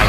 I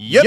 Yep.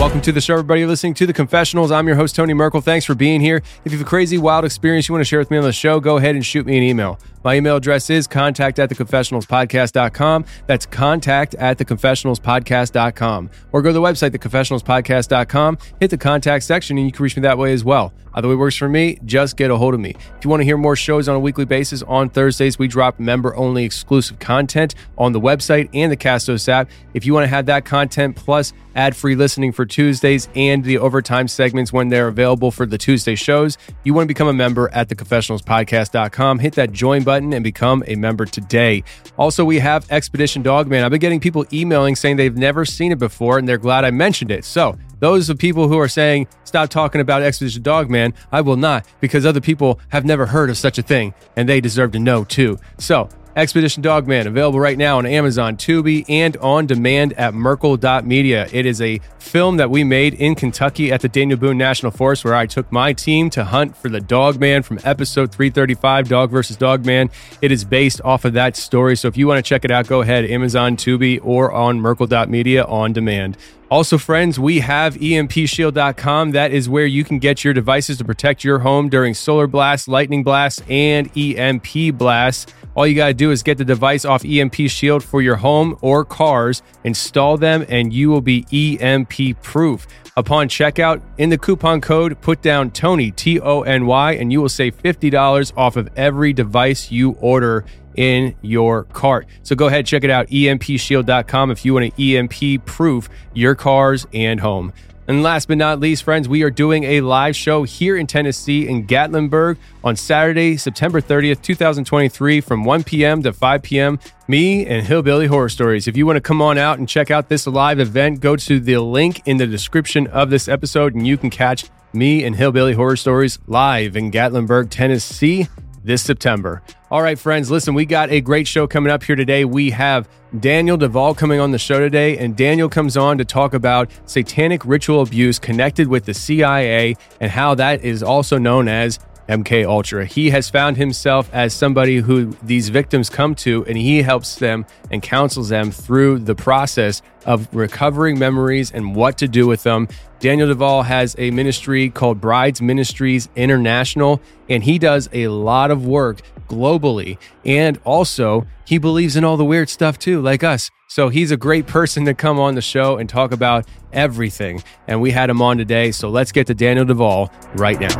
Welcome to the show, everybody. You're listening to The Confessionals. I'm your host, Tony Merkel. Thanks for being here. If you have a crazy, wild experience you want to share with me on the show, go ahead and shoot me an email. My email address is contact@theconfessionalspodcast.com. That's contact@theconfessionalspodcast.com. Or go to the website, theconfessionalspodcast.com, hit the contact section, and you can reach me that way as well. Either way works for me, just get a hold of me. If you want to hear more shows on a weekly basis, on Thursdays, we drop member-only exclusive content on the website and the Castos app. If you want to have that content plus ad-free listening for Tuesdays and the overtime segments when they're available for the Tuesday shows, you want to become a member at theconfessionalspodcast.com. Hit that join button and become a member today. Also, we have Expedition Dogman. I've been getting people emailing saying they've never seen it before, and they're glad I mentioned it. So those are people who are saying, stop talking about Expedition Dogman. I will not, because other people have never heard of such a thing, and they deserve to know too. So Expedition Dogman, available right now on Amazon, Tubi, and on demand at Merkel.media. It is a film that we made in Kentucky at the Daniel Boone National Forest, where I took my team to hunt for the Dogman from episode 335, Dog vs. Dogman. It is based off of that story. So if you want to check it out, go ahead, Amazon, Tubi, or on Merkel.media on demand. Also, friends, we have EMPShield.com. That is where you can get your devices to protect your home during solar blasts, lightning blasts, and EMP blasts. All you got to do is get the device off EMP Shield for your home or cars, install them, and you will be EMP proof. Upon checkout, in the coupon code, put down Tony, T-O-N-Y, and you will save $50 off of every device you order in your cart. So go ahead, check it out, EMPShield.com, if you want to EMP proof your cars and home. And last but not least, friends, we are doing a live show here in Tennessee in Gatlinburg on Saturday, September 30th, 2023, from 1 p.m. to 5 p.m., me and Hillbilly Horror Stories. If you want to come on out and check out this live event, go to the link in the description of this episode, and you can catch me and Hillbilly Horror Stories live in Gatlinburg, Tennessee, this September. All right, friends, listen, we got a great show coming up here today. We have Daniel Duval coming on the show today, and Daniel comes on to talk about satanic ritual abuse connected with the CIA and how that is also known as MK Ultra. He has found himself as somebody who these victims come to, and he helps them and counsels them through the process of recovering memories and what to do with them. Daniel Duval has a ministry called Bride Ministries International, and he does a lot of work globally. And also, he believes in all the weird stuff too, like us. So he's a great person to come on the show and talk about everything. And we had him on today, so let's get to Daniel Duval right now.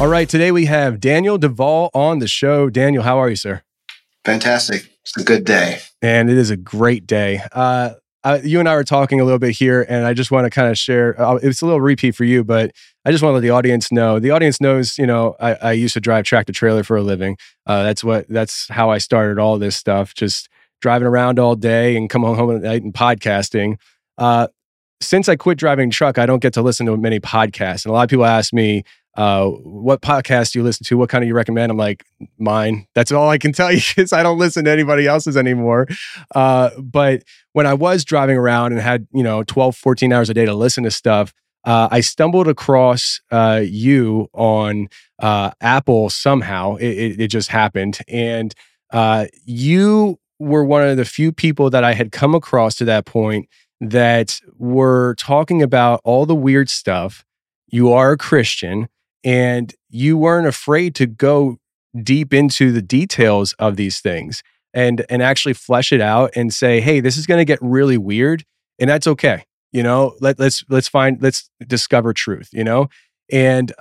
All right, today we have Daniel Duval on the show. Daniel, how are you, sir? Fantastic. It's a good day. And it is a great day. you and I were talking a little bit here, and I just want to kind of share, it's a little repeat for you, but I just want to let the audience know. The audience knows, you know, I used to drive tractor-trailer for a living. That's how I started all this stuff, just driving around all day and coming home at night and podcasting. Since I quit driving truck, I don't get to listen to many podcasts. And a lot of people ask me, what podcast do you listen to? What kind do you recommend? I'm like, mine. That's all I can tell you, because I don't listen to anybody else's anymore. But when I was driving around and had, you know, 12, 14 hours a day to listen to stuff, I stumbled across you on Apple somehow. It just happened. And you were one of the few people that I had come across to that point that were talking about all the weird stuff. You are a Christian, and you weren't afraid to go deep into the details of these things and actually flesh it out and say, hey, this is going to get really weird, and that's okay. You know, let's discover truth, you know? And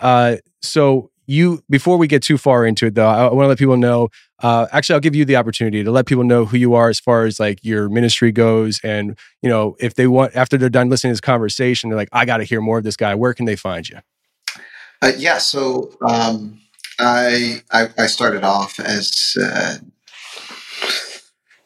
so you, before we get too far into it though, I want to let people know, actually I'll give you the opportunity to let people know who you are as far as like your ministry goes. And, you know, if they want, after they're done listening to this conversation, they're like, I got to hear more of this guy. Where can they find you? Yeah. So I started off as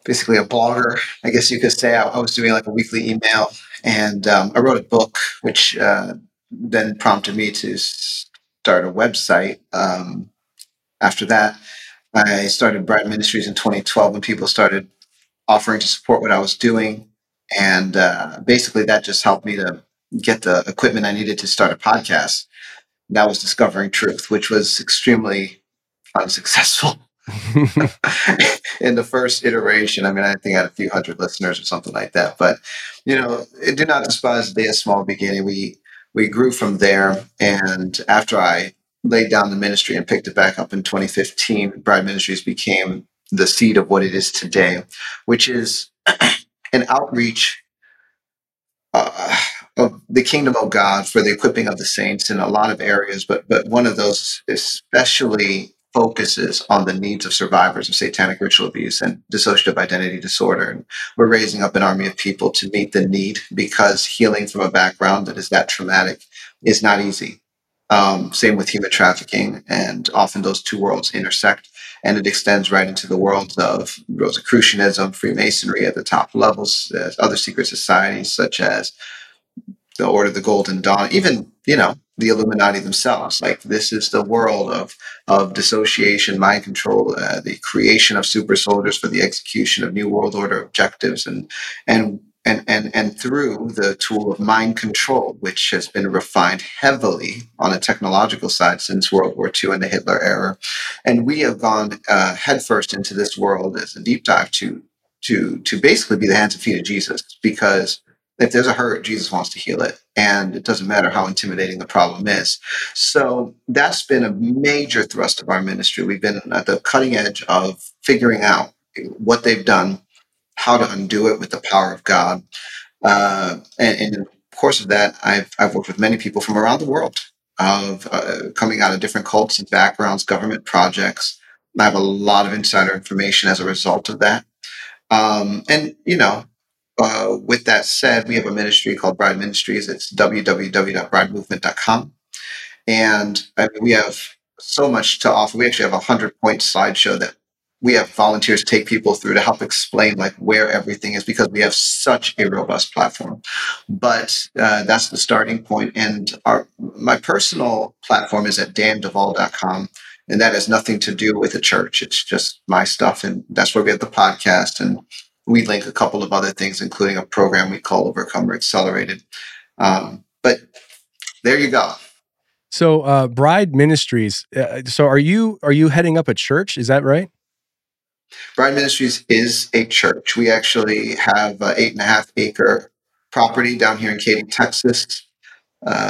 basically a blogger, I guess you could say. I was doing like a weekly email, and I wrote a book, which then prompted me to start a website. After that, I started Bride Ministries in 2012, when people started offering to support what I was doing. And basically that just helped me to get the equipment I needed to start a podcast. That was Discovering Truth, which was extremely unsuccessful in the first iteration. I mean, I think I had a few hundred listeners or something like that, but you know, it did not despise the small beginning. We grew from there. And after I laid down the ministry and picked it back up in 2015, Bride Ministries became the seed of what it is today, which is an outreach of the kingdom of God for the equipping of the saints in a lot of areas. But one of those especially focuses on the needs of survivors of satanic ritual abuse and dissociative identity disorder. And we're raising up an army of people to meet the need, because healing from a background that is that traumatic is not easy. Same with human trafficking, and often those two worlds intersect, and it extends right into the worlds of Rosicrucianism, Freemasonry at the top levels, other secret societies such as the Order of the Golden Dawn, even, you know, the Illuminati themselves. Like, this is the world of dissociation, mind control, the creation of super soldiers for the execution of New World Order objectives, and through the tool of mind control, which has been refined heavily on a technological side since World War II and the Hitler era. And we have gone headfirst into this world as a deep dive to basically be the hands and feet of Jesus, because if there's a hurt, Jesus wants to heal it. And it doesn't matter how intimidating the problem is. So that's been a major thrust of our ministry. We've been at the cutting edge of figuring out what they've done, how to undo it with the power of God. And in the course of that, I've worked with many people from around the world, of coming out of different cults and backgrounds, government projects. I have a lot of insider information as a result of that. And, you know, with that said, we have a ministry called Bride Ministries. It's www.bridemovement.com. And I mean, we have so much to offer. We actually have a 100-point slideshow that we have volunteers take people through to help explain like where everything is, because we have such a robust platform. But that's the starting point. And my personal platform is at danduval.com. And that has nothing to do with the church. It's just my stuff. And that's where we have the podcast, and we link a couple of other things, including a program we call Overcomer Accelerated. But there you go. So Bride Ministries, so are you heading up a church? Is that right? Bride Ministries is a church. We actually have an 8.5-acre property down here in Cating, Texas.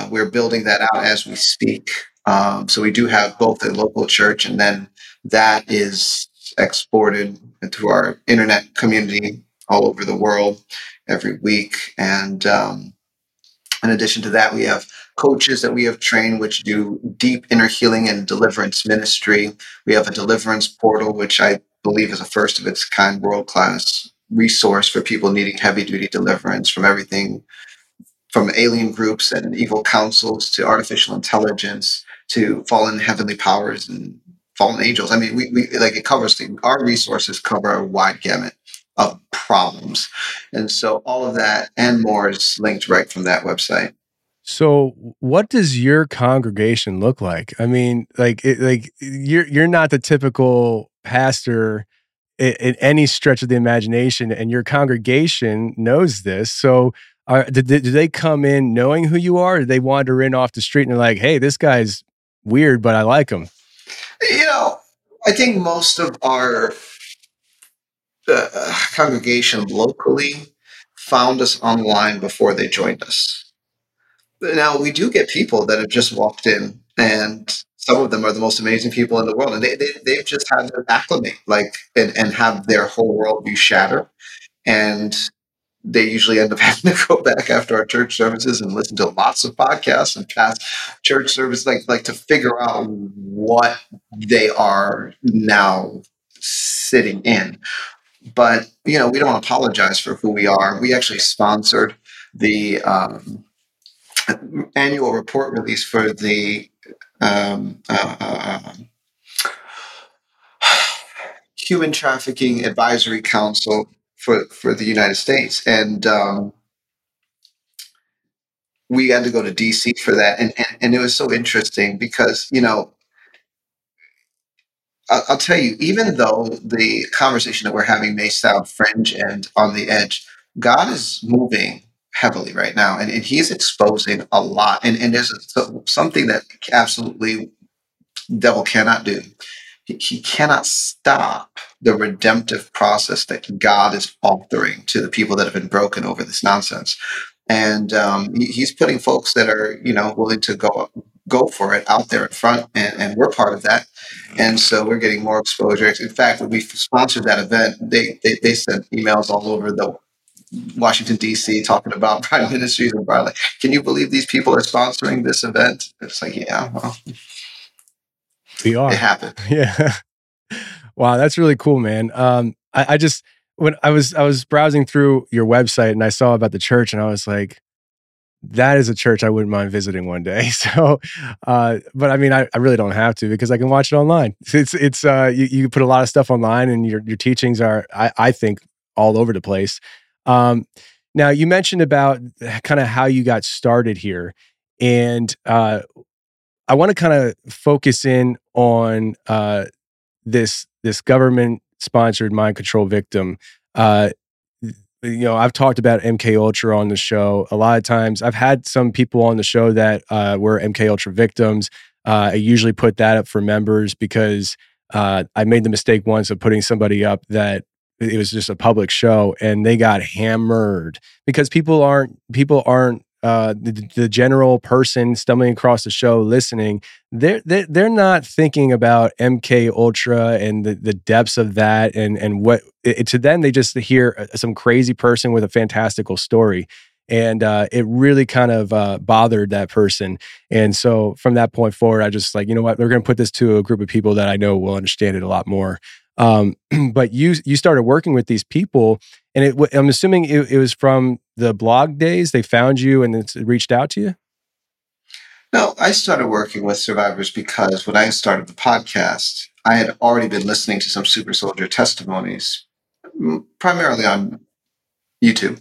We're building that out as we speak. So we do have both a local church, and then that is exported to our internet community all over the world every week. And in addition to that, we have coaches that we have trained, which do deep inner healing and deliverance ministry. We have a deliverance portal, which I believe is a first of its kind world class resource for people needing heavy-duty deliverance from everything from alien groups and evil councils to artificial intelligence to fallen heavenly powers and fallen angels. I mean, our resources cover a wide gamut of problems. And so all of that and more is linked right from that website. So what does your congregation look like? I mean, you're not the typical pastor in any stretch of the imagination, and your congregation knows this. So do they come in knowing who you are? Or do they wander in off the street and they're like, hey, this guy's weird, but I like him? You know, I think most of our congregation locally found us online before they joined us. Now, we do get people that have just walked in, and some of them are the most amazing people in the world. And they've just had to acclimate, and have their whole worldview shatter. And they usually end up having to go back after our church services and listen to lots of podcasts and past church services, like to figure out what they are now sitting in. But, you know, we don't apologize for who we are. We actually sponsored the annual report release for the Human Trafficking Advisory Council for the United States. And we had to go to DC for that. And it was so interesting because, you know, I'll tell you, even though the conversation that we're having may sound fringe and on the edge, God is moving heavily right now, and he's exposing a lot, and there's something that absolutely devil cannot do. He cannot stop the redemptive process that God is authoring to the people that have been broken over this nonsense. And he's putting folks that are, you know, willing to go for it out there in front, and we're part of that. And so we're getting more exposure. In fact, when we sponsored that event, they sent emails all over the Washington, D.C., talking about Bride Ministries and Bride, like, can you believe these people are sponsoring this event? It's like, yeah, well, we are. It happened. Yeah. Wow, that's really cool, man. I just, when I was browsing through your website and I saw about the church, and I was like, that is a church I wouldn't mind visiting one day. So, but I mean, I really don't have to because I can watch it online. You put a lot of stuff online, and your teachings are, I think, all over the place. Now, you mentioned about kind of how you got started here, and I want to kind of focus in on this government-sponsored mind control victim. You know, I've talked about MK Ultra on the show a lot of times. I've had some people on the show that were MK Ultra victims. I usually put that up for members because I made the mistake once of putting somebody up that it was just a public show, and they got hammered because people aren't the general person stumbling across the show listening. They're not thinking about MK Ultra and the depths of that, and what it, to them they just hear some crazy person with a fantastical story, and it really kind of bothered that person. And so from that point forward, I just like, you know what, we're going to put this to a group of people that I know will understand it a lot more. But you started working with these people, and I'm assuming it was from the blog days. They found you and it reached out to you? No, I started working with survivors because when I started the podcast, I had already been listening to some super soldier testimonies, primarily on YouTube.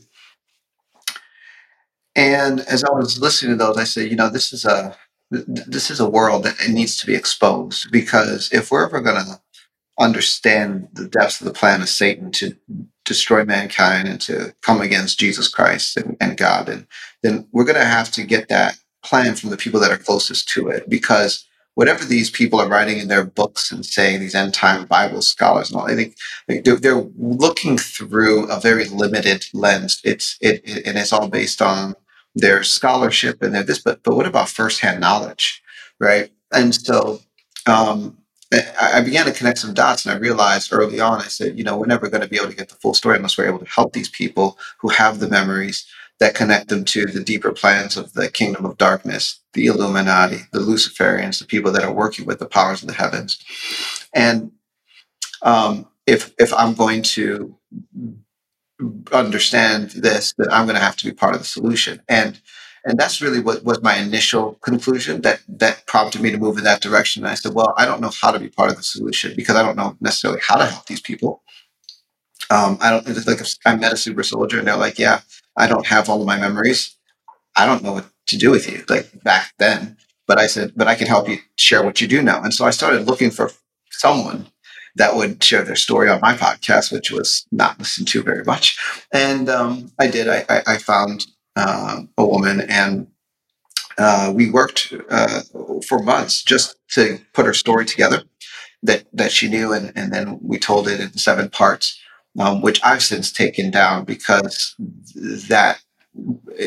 And as I was listening to those, I said, you know, this is a world that it needs to be exposed, because if we're ever going to understand the depths of the plan of Satan to destroy mankind and to come against Jesus Christ and God, and then we're going to have to get that plan from the people that are closest to it. Because whatever these people are writing in their books and saying, these end time Bible scholars and all, I think they're looking through a very limited lens. It's all based on their scholarship and their this, but what about firsthand knowledge, right? And so, I began to connect some dots, and I realized early on, I said, you know, we're never going to be able to get the full story unless we're able to help these people who have the memories that connect them to the deeper plans of the kingdom of darkness, the Illuminati, the Luciferians, the people that are working with the powers of the heavens. And if I'm going to understand this, that I'm going to have to be part of the solution. And that's really what was my initial conclusion that prompted me to move in that direction. And I said, well, I don't know how to be part of the solution because I don't know necessarily how to help these people. It's like I met a super soldier and they're like, yeah, I don't have all of my memories. I don't know what to do with you, like back then. But I said, but I can help you share what you do know. And so I started looking for someone that would share their story on my podcast, which was not listened to very much. And I did. I found a woman, and we worked for months just to put her story together that she knew, and then we told it in 7 parts, which I've since taken down because that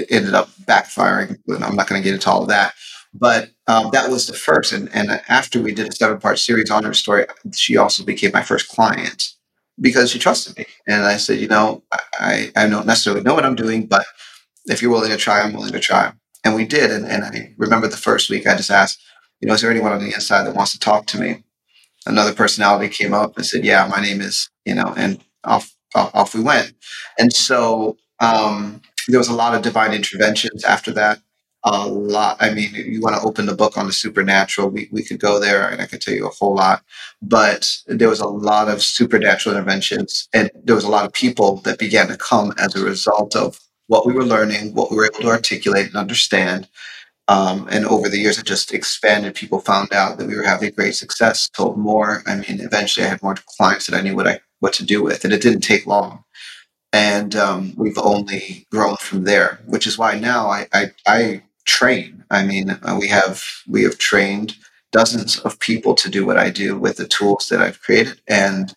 ended up backfiring. I'm not going to get into all of that. But that was the first. And after we did a 7-part series on her story, she also became my first client because she trusted me. And I said, you know, I don't necessarily know what I'm doing, but if you're willing to try, I'm willing to try. And we did. And I remember the first week I just asked, you know, is there anyone on the inside that wants to talk to me? Another personality came up and said, yeah, my name is, you know, and off we went. And so there was a lot of divine interventions after that. A lot. I mean, you want to open the book on the supernatural, we could go there and I could tell you a whole lot, but there was a lot of supernatural interventions and there was a lot of people that began to come as a result of what we were learning, what we were able to articulate and understand. And over the years, it just expanded. People found out that we were having great success, told more. I mean, eventually I had more clients that I knew what to do with, and it didn't take long. And we've only grown from there, which is why now I train. I mean, we have trained dozens of people to do what I do with the tools that I've created, and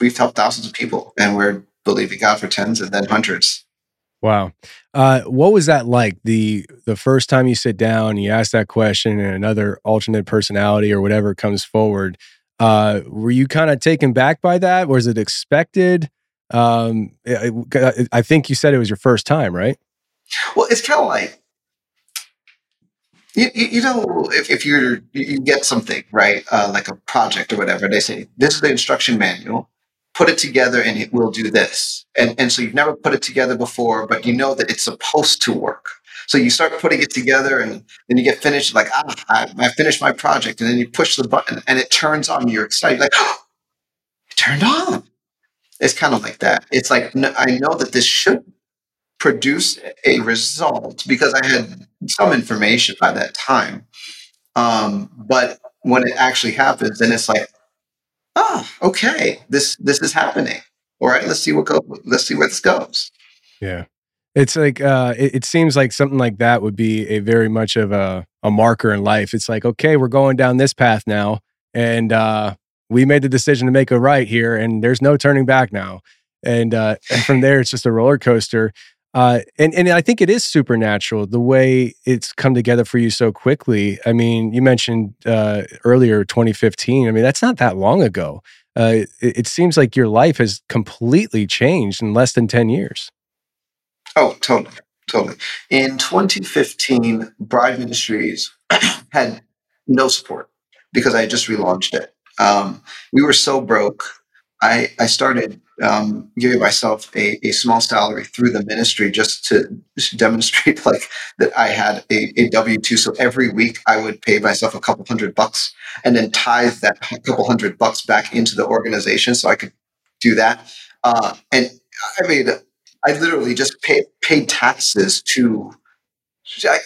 we've helped thousands of people, and we're believing God for tens and then hundreds. Wow. What was that like? The first time you sit down and you ask that question and another alternate personality or whatever comes forward, were you kind of taken back by that? Was it expected? I think you said it was your first time, right? Well, it's kind of like, you know, if you get something, right, like a project or whatever, they say, this is the instruction manual, put it together and it will do this. And so you've never put it together before, but you know that it's supposed to work. So you start putting it together and then you get finished, like, I finished my project. And then you push the button and it turns on. You're excited, like, oh, it turned on. It's kind of like that. It's like, no, I know that this should produce a result because I had some information by that time. But when it actually happens, then it's like, ah, oh, okay, this is happening. All right, let's see where this goes. Yeah. It's like, it seems like something like that would be a very much of a marker in life. It's like, okay, we're going down this path now. And we made the decision to make a right here and there's no turning back now. And from there, it's just a roller coaster. And I think it is supernatural, the way it's come together for you so quickly. I mean, you mentioned earlier, 2015. I mean, that's not that long ago. It seems like your life has completely changed in less than 10 years. Oh, totally. In 2015, Bride Ministries had no support because I had just relaunched it. We were so broke. I started giving myself a small salary through the ministry just to demonstrate like that I had a W-2. So every week I would pay myself a couple $100 and then tithe that couple $100 back into the organization so I could do that. And I mean, I literally just paid taxes to,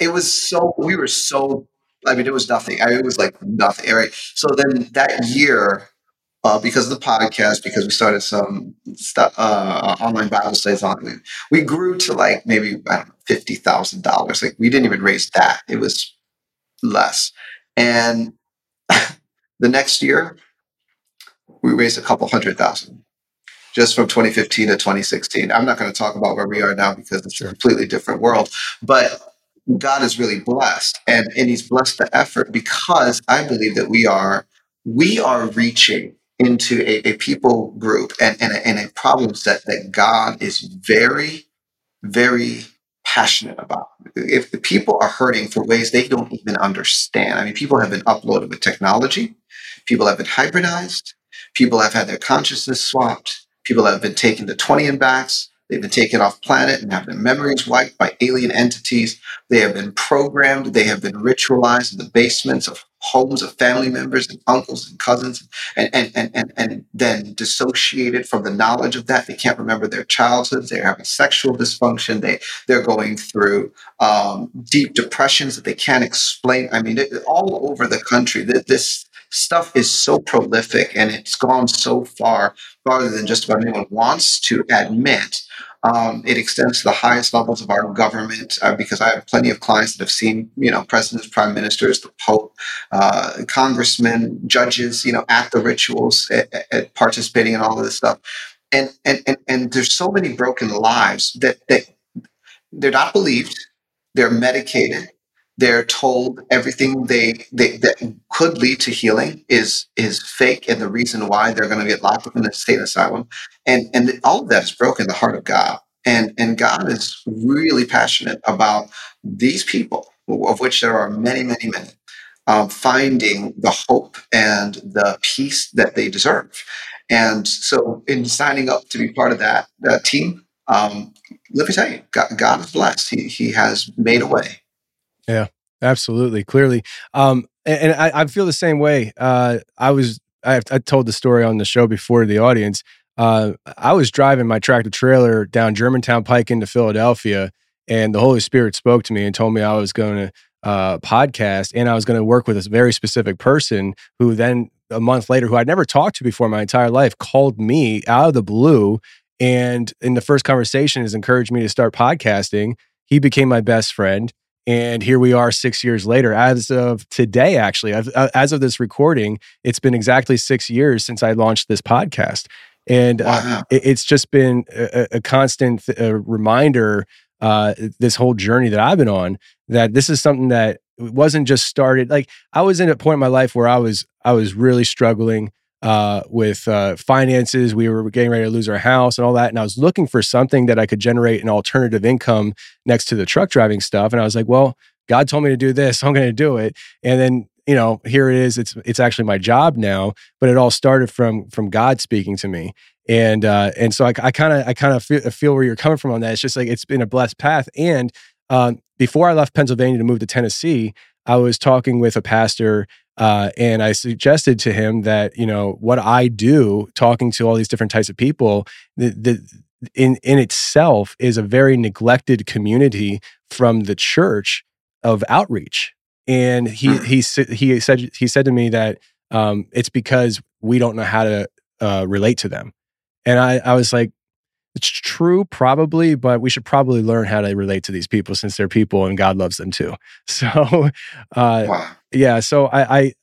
it was so, we were so, I mean, it was nothing. It was like nothing, right? So then that year, because of the podcast, because we started some stuff, online Bible studies online, we grew to like maybe, I don't know, $50,000. Like we didn't even raise that. It was less. And the next year, we raised a couple $100,000. Just from 2015 to 2016. I'm not going to talk about where we are now because it's a completely different world. But God is really blessed, and He's blessed the effort because I believe that we are reaching into a people group and a problem set that God is very, very passionate about. If the people are hurting for ways they don't even understand. I mean, people have been uploaded with technology. People have been hybridized. People have had their consciousness swapped. People have been taken to 20 and backs. They've been taken off planet and have their memories wiped by alien entities. They have been programmed. They have been ritualized in the basements of homes of family members and uncles and cousins, and then dissociated from the knowledge of that. They can't remember their childhoods. They're having sexual dysfunction. They're going through deep depressions that they can't explain. I mean, all over the country, this stuff is so prolific and it's gone so far, farther than just about anyone wants to admit. It extends to the highest levels of our government because I have plenty of clients that have seen, presidents, prime ministers, the Pope, congressmen, judges, at the rituals, at participating in all of this stuff. And there's so many broken lives that they're not believed. They're medicated. They're told everything they that could lead to healing is fake, and the reason why they're going to get locked up in a state asylum, and all of that is broken the heart of God, and God is really passionate about these people, of which there are many, finding the hope and the peace that they deserve, and so in signing up to be part of that team, let me tell you, God is blessed. He has made a way. Yeah, absolutely. Clearly. And I feel the same way. I told the story on the show before to the audience. I was driving my tractor trailer down Germantown Pike into Philadelphia, and the Holy Spirit spoke to me and told me I was going to podcast, and I was going to work with a very specific person who then a month later, who I'd never talked to before in my entire life, called me out of the blue. And in the first conversation has encouraged me to start podcasting. He became my best friend. And here we are 6 years later. As of today, actually, as of this recording, it's been exactly 6 years since I launched this podcast. And wow. It's just been a constant reminder, this whole journey that I've been on, that this is something that wasn't just started. Like, I was in a point in my life where I was really struggling with finances. We were getting ready to lose our house and all that. And I was looking for something that I could generate an alternative income next to the truck driving stuff. And I was like, well, God told me to do this, so I'm going to do it. And then, here it is. It's actually my job now, but it all started from God speaking to me. And so I kind of feel where you're coming from on that. It's just like, it's been a blessed path. And before I left Pennsylvania to move to Tennessee, I was talking with a pastor, and I suggested to him that, what I do talking to all these different types of people, in itself is a very neglected community from the church of outreach. And he said to me that it's because we don't know how to relate to them. And I was like, it's true, probably, but we should probably learn how to relate to these people since they're people and God loves them too. So, wow. Yeah. So I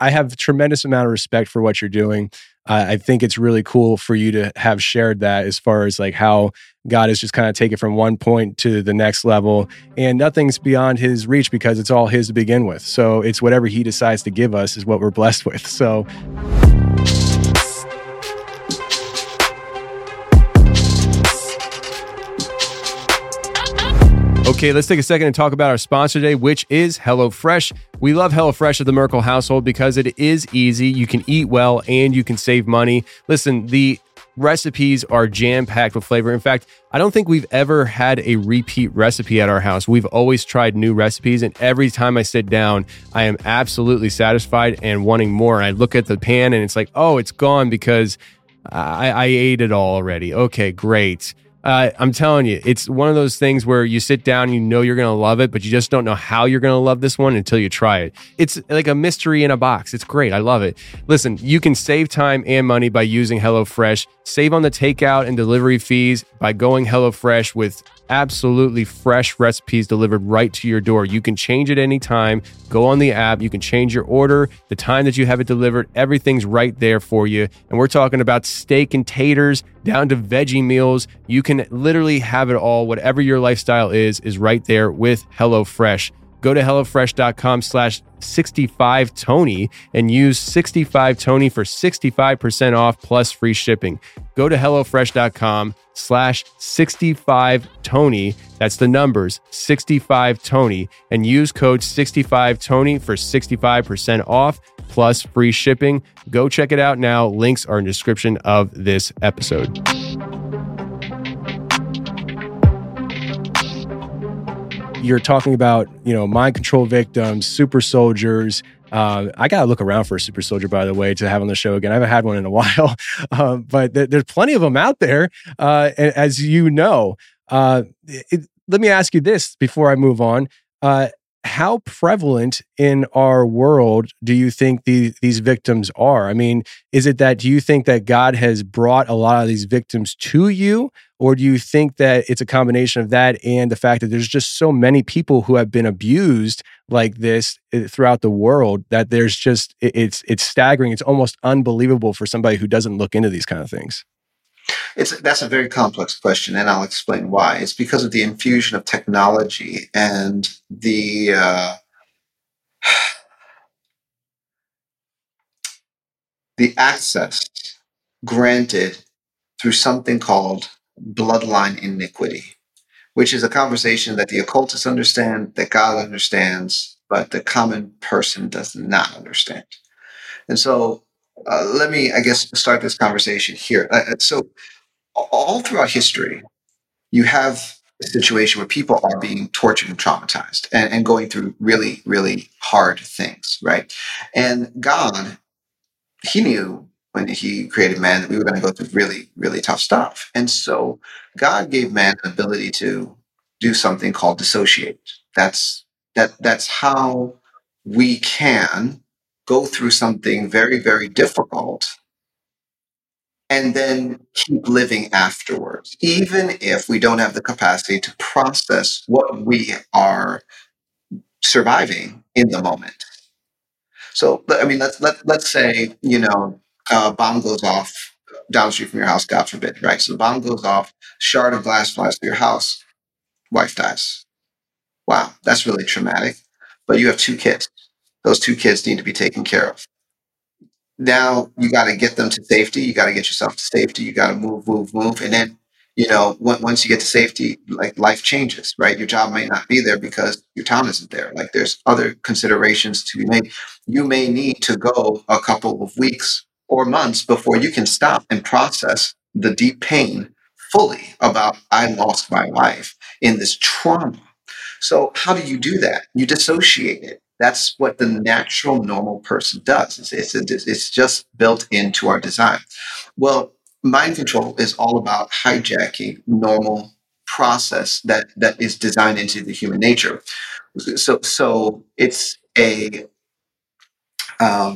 have a tremendous amount of respect for what you're doing. I think it's really cool for you to have shared that, as far as like how God has just kind of taken from one point to the next level, and nothing's beyond His reach because it's all His to begin with. So it's whatever He decides to give us is what we're blessed with. So. Okay, let's take a second and talk about our sponsor today, which is HelloFresh. We love HelloFresh at the Merkel household because it is easy. You can eat well and you can save money. Listen, the recipes are jam-packed with flavor. In fact, I don't think we've ever had a repeat recipe at our house. We've always tried new recipes, and every time I sit down, I am absolutely satisfied and wanting more. I look at the pan and it's like, oh, it's gone because I ate it all already. Okay, great. I'm telling you, it's one of those things where you sit down and you know you're going to love it, but you just don't know how you're going to love this one until you try it. It's like a mystery in a box. It's great. I love it. Listen, you can save time and money by using HelloFresh. Save on the takeout and delivery fees by going HelloFresh with absolutely fresh recipes delivered right to your door. You can change it anytime. Go on the app. You can change your order, the time that you have it delivered. Everything's right there for you. And we're talking about steak and taters down to veggie meals. You can literally have it all. Whatever your lifestyle is right there with HelloFresh. Go to HelloFresh.com/65Tony and use 65Tony for 65% off plus free shipping. Go to HelloFresh.com/65Tony. That's the numbers 65Tony, and use code 65Tony for 65% off plus free shipping. Go check it out now. Links are in the description of this episode. You're talking about, you know, mind control victims, super soldiers. I got to look around for a super soldier, by the way, to have on the show again. I haven't had one in a while, but there's plenty of them out there, as you know. Let me ask you this before I move on. How prevalent in our world do you think these victims are? I mean, is it that, do you think that God has brought a lot of these victims to you? Or do you think that it's a combination of that and the fact that there's just so many people who have been abused like this throughout the world that there's just, it's staggering. It's almost unbelievable for somebody who doesn't look into these kind of things. That's a very complex question, and I'll explain why. It's because of the infusion of technology and the the access granted through something called bloodline iniquity, which is a conversation that the occultists understand, that God understands, but the common person does not understand. And so let me, I guess, start this conversation here. So all throughout history, you have a situation where people are being tortured and traumatized and going through really, really hard things, right? And God, he knew when he created man that we were going to go through really, really tough stuff. And so God gave man an ability to do something called dissociate. That's how we can go through something very, very difficult and then keep living afterwards, even if we don't have the capacity to process what we are surviving in the moment. So, I mean, let's say, you know, a bomb goes off down the street from your house, God forbid, right? So the bomb goes off, shard of glass flies through your house, wife dies. Wow, that's really traumatic. But you have two kids. Those two kids need to be taken care of. Now you got to get them to safety. You got to get yourself to safety. You got to move. And then, you know, once you get to safety, like, life changes, right? Your job may not be there because your town isn't there. Like, there's other considerations to be made. You may need to go a couple of weeks or months before you can stop and process the deep pain fully about, I lost my wife in this trauma. So how do you do that? You dissociate it. That's what the natural, normal person does. It's just built into our design. Well, mind control is all about hijacking normal process that is designed into the human nature. So it's a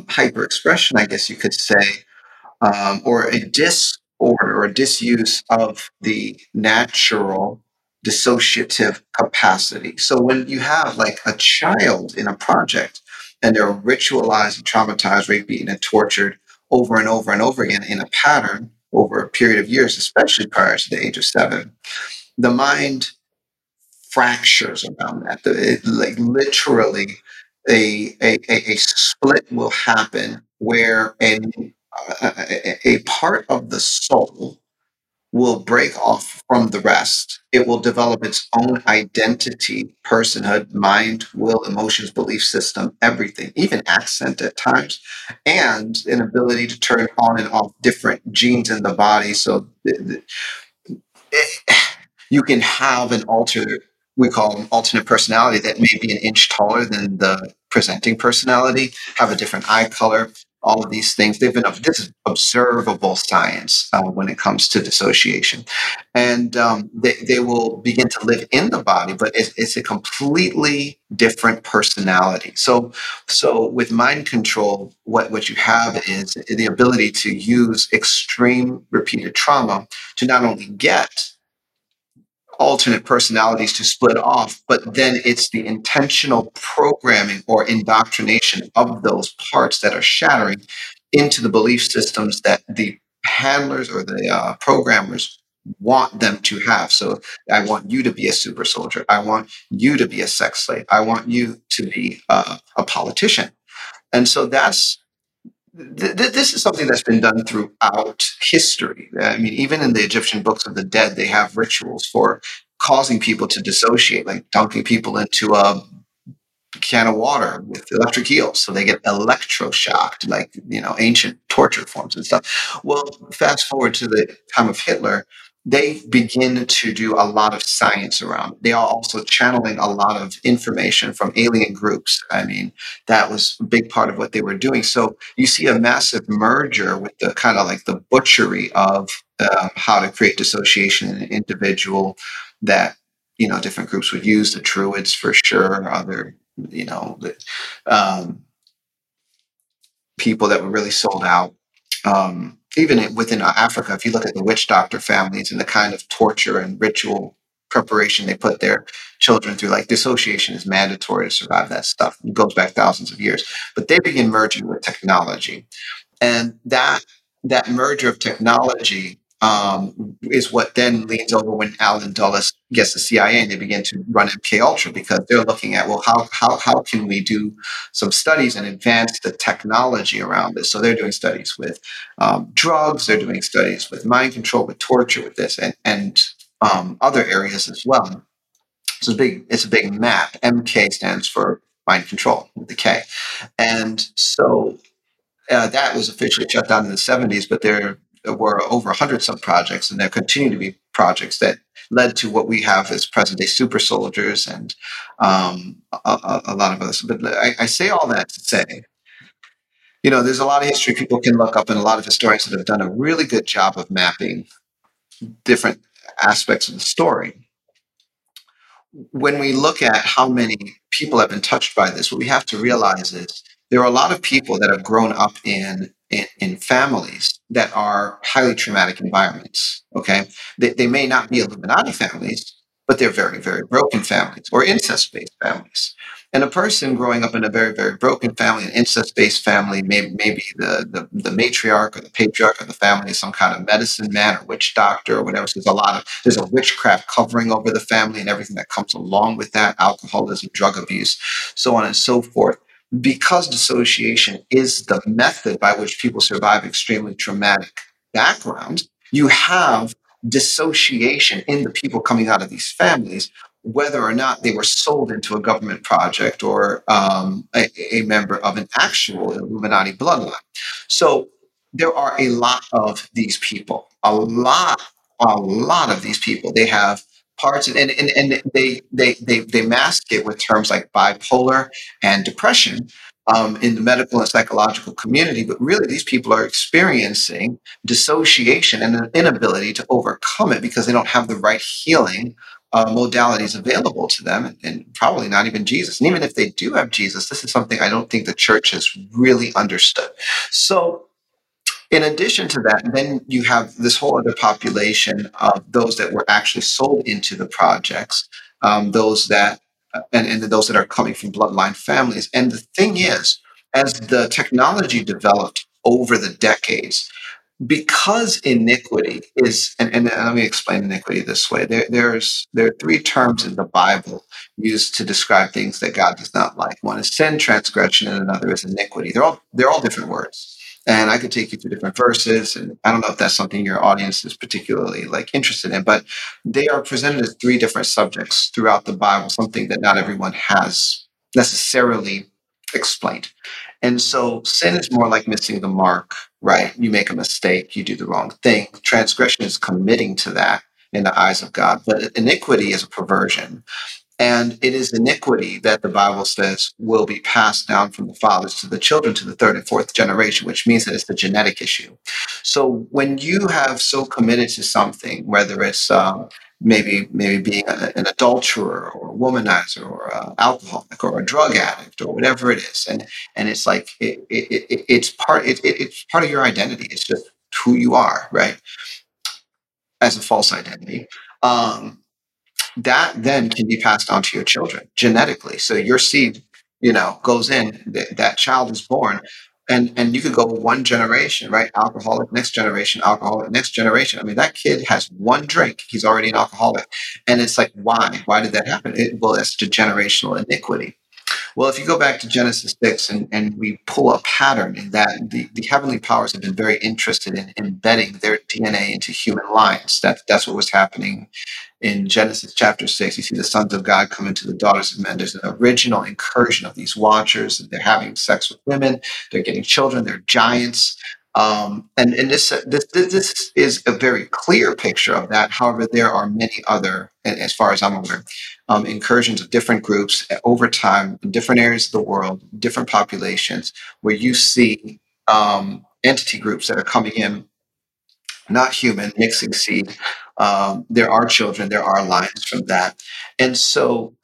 hyper-expression, I guess you could say, or a disorder or a disuse of the natural dissociative capacity. So when you have like a child in a project and they're ritualized, traumatized, raped, beaten, and tortured over and over and over again in a pattern over a period of years, especially prior to the age of 7, the mind fractures around that. Like literally a split will happen where a part of the soul will break off from the rest. It will develop its own identity, personhood, mind, will, emotions, belief system, everything, even accent at times, and an ability to turn on and off different genes in the body. So you can have an alternate, we call them alternate personality, that may be an inch taller than the presenting personality, have a different eye color. All of these things, this is observable science when it comes to dissociation. And they will begin to live in the body, but it's a completely different personality. So with mind control, what you have is the ability to use extreme repeated trauma to not only get alternate personalities to split off, but then it's the intentional programming or indoctrination of those parts that are shattering into the belief systems that the handlers or the programmers want them to have. So I want you to be a super soldier. I want you to be a sex slave. I want you to be a politician. And so that's this is something that's been done throughout history. I mean, even in the Egyptian books of the dead, they have rituals for causing people to dissociate, like dunking people into a can of water with electric eels. So they get electroshocked, like, you know, ancient torture forms and stuff. Well, fast forward to the time of Hitler, they begin to do a lot of science around it. They are also channeling a lot of information from alien groups. I mean, that was a big part of what they were doing. So you see a massive merger with the kind of like the butchery of how to create dissociation in an individual that, you know, different groups would use, the Druids for sure, other, you know, the, people that were really sold out. Even within Africa, if you look at the witch doctor families and the kind of torture and ritual preparation they put their children through, like dissociation is mandatory to survive that stuff. It goes back thousands of years. But they begin merging with technology. And that merger of technology is what then leans over when Alan Dulles gets the CIA and they begin to run MK Ultra, because they're looking at, well, how can we do some studies and advance the technology around this? So they're doing studies with drugs, they're doing studies with mind control, with torture, with this, and other areas as well. So it's a big map. MK stands for mind control with the K, and so that was officially shut down in the 70s, but there were over 100 some projects, and there continue to be projects that led to what we have as present-day super soldiers and a lot of others. But I say all that to say, you know, there's a lot of history people can look up, and a lot of historians that have done a really good job of mapping different aspects of the story. When we look at how many people have been touched by this, what we have to realize is there are a lot of people that have grown up in families that are highly traumatic environments, okay? They may not be Illuminati families, but they're very, very broken families or incest-based families. And a person growing up in a very, very broken family, an incest-based family, maybe the matriarch or the patriarch of the family is some kind of medicine man or witch doctor or whatever. So there's a witchcraft covering over the family and everything that comes along with that, alcoholism, drug abuse, so on and so forth. Because dissociation is the method by which people survive extremely traumatic backgrounds, you have dissociation in the people coming out of these families, whether or not they were sold into a government project or a member of an actual Illuminati bloodline. So there are a lot of these people, a lot of these people. They have parts, and they mask it with terms like bipolar and depression in the medical and psychological community, but really these people are experiencing dissociation and an inability to overcome it because they don't have the right healing modalities available to them, and probably not even Jesus. And even if they do have Jesus, this is something I don't think the church has really understood. So in addition to that, then you have this whole other population of those that were actually sold into the projects, those that, and those that are coming from bloodline families. And the thing is, as the technology developed over the decades, because iniquity is, and let me explain iniquity this way. There are three terms in the Bible used to describe things that God does not like. One is sin, transgression, and another is iniquity. They're all different words. And I could take you to different verses, and I don't know if that's something your audience is particularly like interested in, but they are presented as three different subjects throughout the Bible, something that not everyone has necessarily explained. And so sin is more like missing the mark, right? You make a mistake, you do the wrong thing. Transgression is committing to that in the eyes of God, but iniquity is a perversion. And it is iniquity that the Bible says will be passed down from the fathers to the children to the third and fourth generation, which means that it's a genetic issue. So when you have so committed to something, whether it's maybe being an adulterer or a womanizer or an alcoholic or a drug addict or whatever it is, and it's like it's part of your identity. It's just who you are, right? As a false identity. That then can be passed on to your children genetically. So your seed, you know, goes in, that child is born, and you could go one generation, right? Alcoholic, next generation, alcoholic, next generation. I mean, that kid has one drink, he's already an alcoholic. And it's like, why? Why did that happen? Well, that's the generational iniquity. Well, if you go back to Genesis 6 and we pull a pattern in that the heavenly powers have been very interested in embedding their DNA into human lines. That's what was happening in Genesis chapter 6. You see the sons of God come into the daughters of men. There's an original incursion of these watchers. They're having sex with women. They're getting children. They're giants. And this is a very clear picture of that. However, there are many other, as far as I'm aware, incursions of different groups over time in different areas of the world, different populations, where you see entity groups that are coming in, not human, mixing seed. There are children, there are lines from that. And so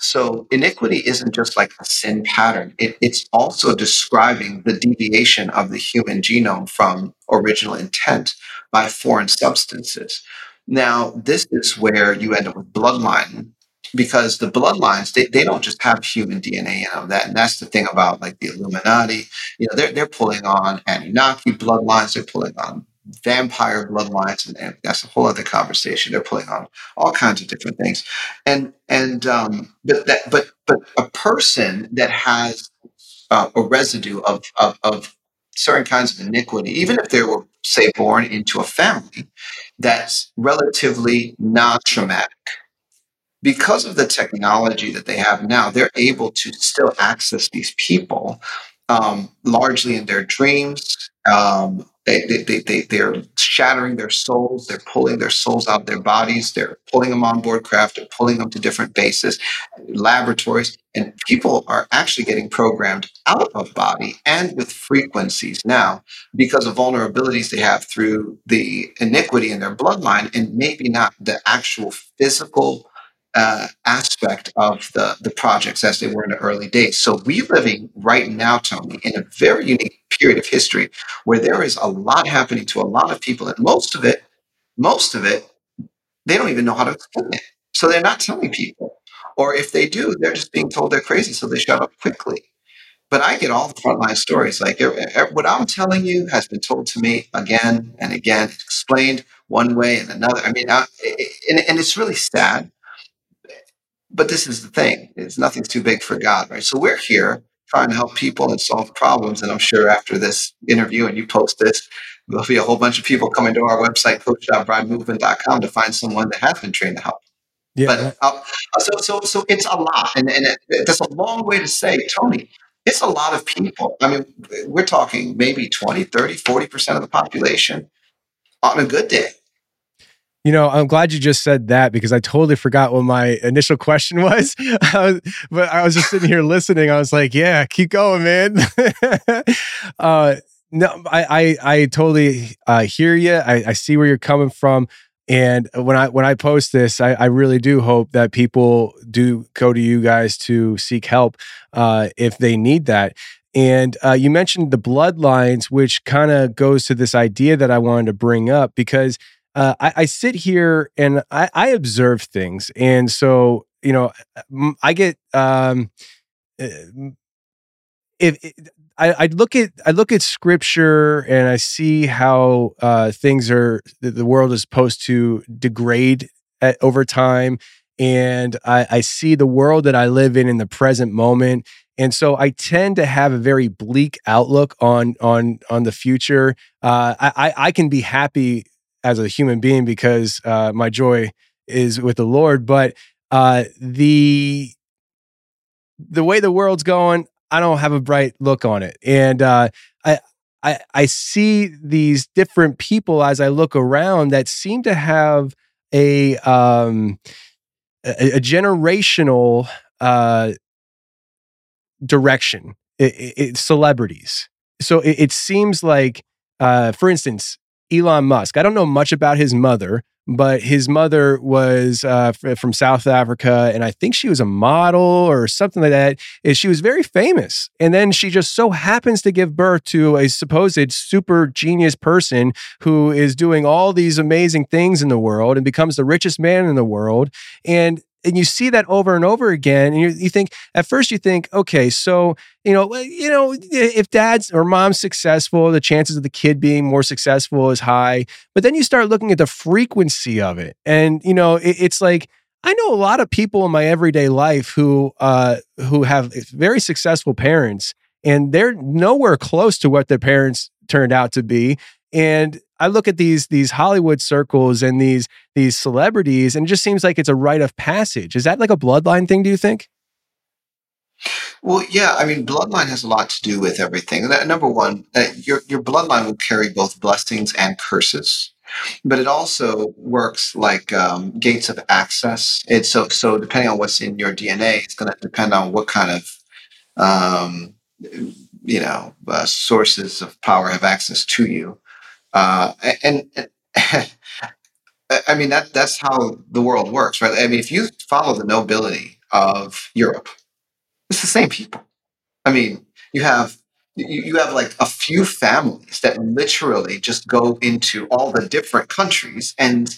iniquity isn't just like a sin pattern. It's also describing the deviation of the human genome from original intent by foreign substances. Now, this is where you end up with bloodline, because the bloodlines, they don't just have human DNA and all that. And that's the thing about like the Illuminati. You know, they're pulling on Anunnaki bloodlines, they're pulling on vampire bloodlines, and that's a whole other conversation. They're pulling on all kinds of different things, but a person that has a residue of certain kinds of iniquity, even if they were, say, born into a family that's relatively non-traumatic, because of the technology that they have now, they're able to still access these people largely in their dreams. They're shattering their souls. They're pulling their souls out of their bodies. They're pulling them on board craft. They're pulling them to different bases, laboratories, and people are actually getting programmed out of body and with frequencies now because of vulnerabilities they have through the iniquity in their bloodline, and maybe not the actual physical aspect of the projects as they were in the early days. So we're living right now, Tony, in a very unique period of history where there is a lot happening to a lot of people, and most of it, they don't even know how to explain it. So they're not telling people, or if they do, they're just being told they're crazy, so they shut up quickly. But I get all the frontline stories. Like what I'm telling you has been told to me again and again, explained one way and another. I mean, and it's really sad. But this is the thing. Nothing's too big for God, right? So we're here trying to help people and solve problems. And I'm sure after this interview and you post this, there'll be a whole bunch of people coming to our website, coach.bridemovement.com, to find someone that has been trained to help. Yeah. But so it's a lot. And that's a long way to say, Tony, it's a lot of people. I mean, we're talking maybe 20, 30, 40% of the population on a good day. You know, I'm glad you just said that because I totally forgot what my initial question was. But I was just sitting here listening. I was like, yeah, keep going, man. No, I totally hear you. I see where you're coming from. And when I post this, I really do hope that people do go to you guys to seek help if they need that. And you mentioned the bloodlines, which kind of goes to this idea that I wanted to bring up because I sit here and I observe things. And so, you know, I get, I look at scripture and I see how things are, the world is supposed to degrade over time. And I see the world that I live in the present moment. And so I tend to have a very bleak outlook on the future. I can be happy as a human being because my joy is with the Lord, but the way the world's going, I don't have a bright look on it. And I see these different people as I look around that seem to have a generational direction. It's celebrities. So it seems like, for instance, Elon Musk. I don't know much about his mother, but his mother was from South Africa, and I think she was a model or something like that. And she was very famous. And then she just so happens to give birth to a supposed super genius person who is doing all these amazing things in the world and becomes the richest man in the world. And you see that over and over again. And you think, at first you think, okay, so, you know, if dad's or mom's successful, the chances of the kid being more successful is high. But then you start looking at the frequency of it. And, you know, it's like, I know a lot of people in my everyday life who have very successful parents, and they're nowhere close to what their parents turned out to be. And I look at these Hollywood circles and these celebrities, and it just seems like it's a rite of passage. Is that like a bloodline thing, do you think? Well, yeah. I mean, bloodline has a lot to do with everything. Number one, your bloodline will carry both blessings and curses. But it also works like gates of access. It's so depending on what's in your DNA, it's going to depend on what kind of sources of power have access to you. I mean that's how the world works, right? I mean, if you follow the nobility of Europe, it's the same people. I mean, you have like a few families that literally just go into all the different countries and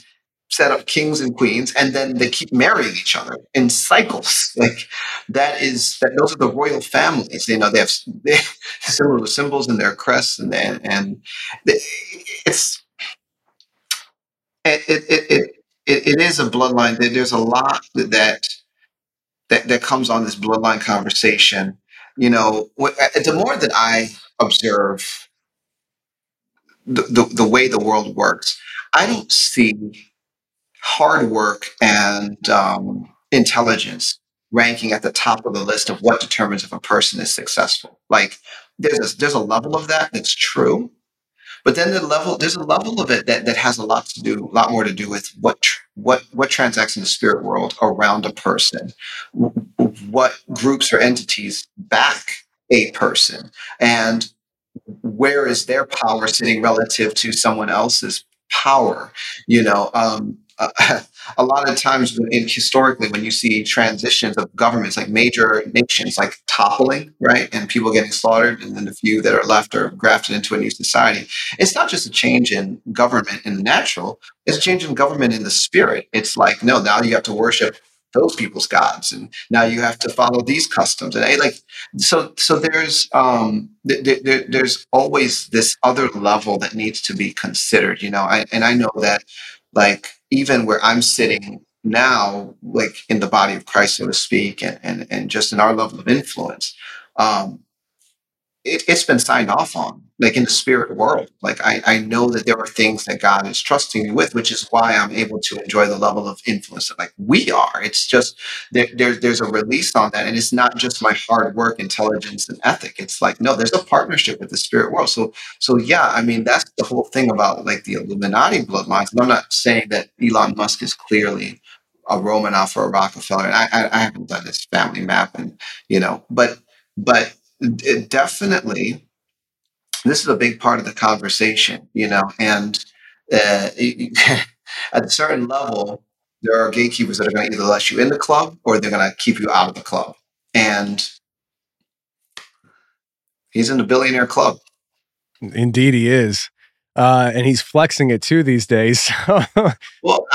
set up kings and queens, and then they keep marrying each other in cycles. Like those are the royal families. You know, they have similar symbols in their crests, and it is a bloodline. There's a lot that comes on this bloodline conversation. You know, the more that I observe the way the world works, I don't see hard work and intelligence ranking at the top of the list of what determines if a person is successful. Like there's a level of that that's true, but then there's a level of it that has a lot more to do with what transacts in the spirit world around a person, what groups or entities back a person, and where is their power sitting relative to someone else's power. You know, a lot of times historically when you see transitions of governments, like major nations like toppling, right, and people getting slaughtered, and then the few that are left are grafted into a new society, it's not just a change in government in the natural, it's a change in government in the spirit. It's like, no, now you have to worship those people's gods, and now you have to follow these customs, and there's always this other level that needs to be considered. You know, I know that, like, even where I'm sitting now, like in the body of Christ, so to speak, and just in our level of influence, it's been signed off on, like in the spirit world. Like I know that there are things that God is trusting me with, which is why I'm able to enjoy the level of influence that like we are. It's just there's a release on that. And it's not just my hard work, intelligence, and ethic. It's like, no, there's a partnership with the spirit world. So yeah, I mean, that's the whole thing about like the Illuminati bloodlines. And I'm not saying that Elon Musk is clearly a Romanoff or a Rockefeller. And I haven't done this family map, and you know, but it definitely, this is a big part of the conversation, you know, and at a certain level, there are gatekeepers that are going to either let you in the club or they're going to keep you out of the club. And he's in the billionaire club. Indeed he is. And he's flexing it too these days. Well,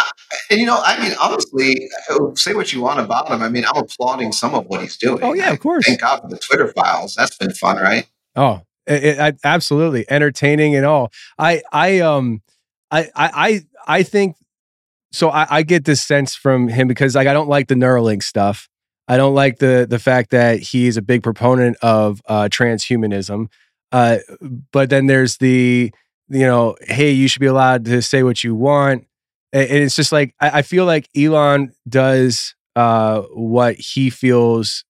and you know, I mean, honestly, say what you want about him. I mean, I'm applauding some of what he's doing. Oh yeah, of course. Thank God for the Twitter files. That's been fun, right? Oh, absolutely entertaining and all. I think so. I get this sense from him because, like, I don't like the Neuralink stuff. I don't like the fact that he's a big proponent of transhumanism. But then there's the, you know, hey, you should be allowed to say what you want. And it's just like, I feel like Elon does what he feels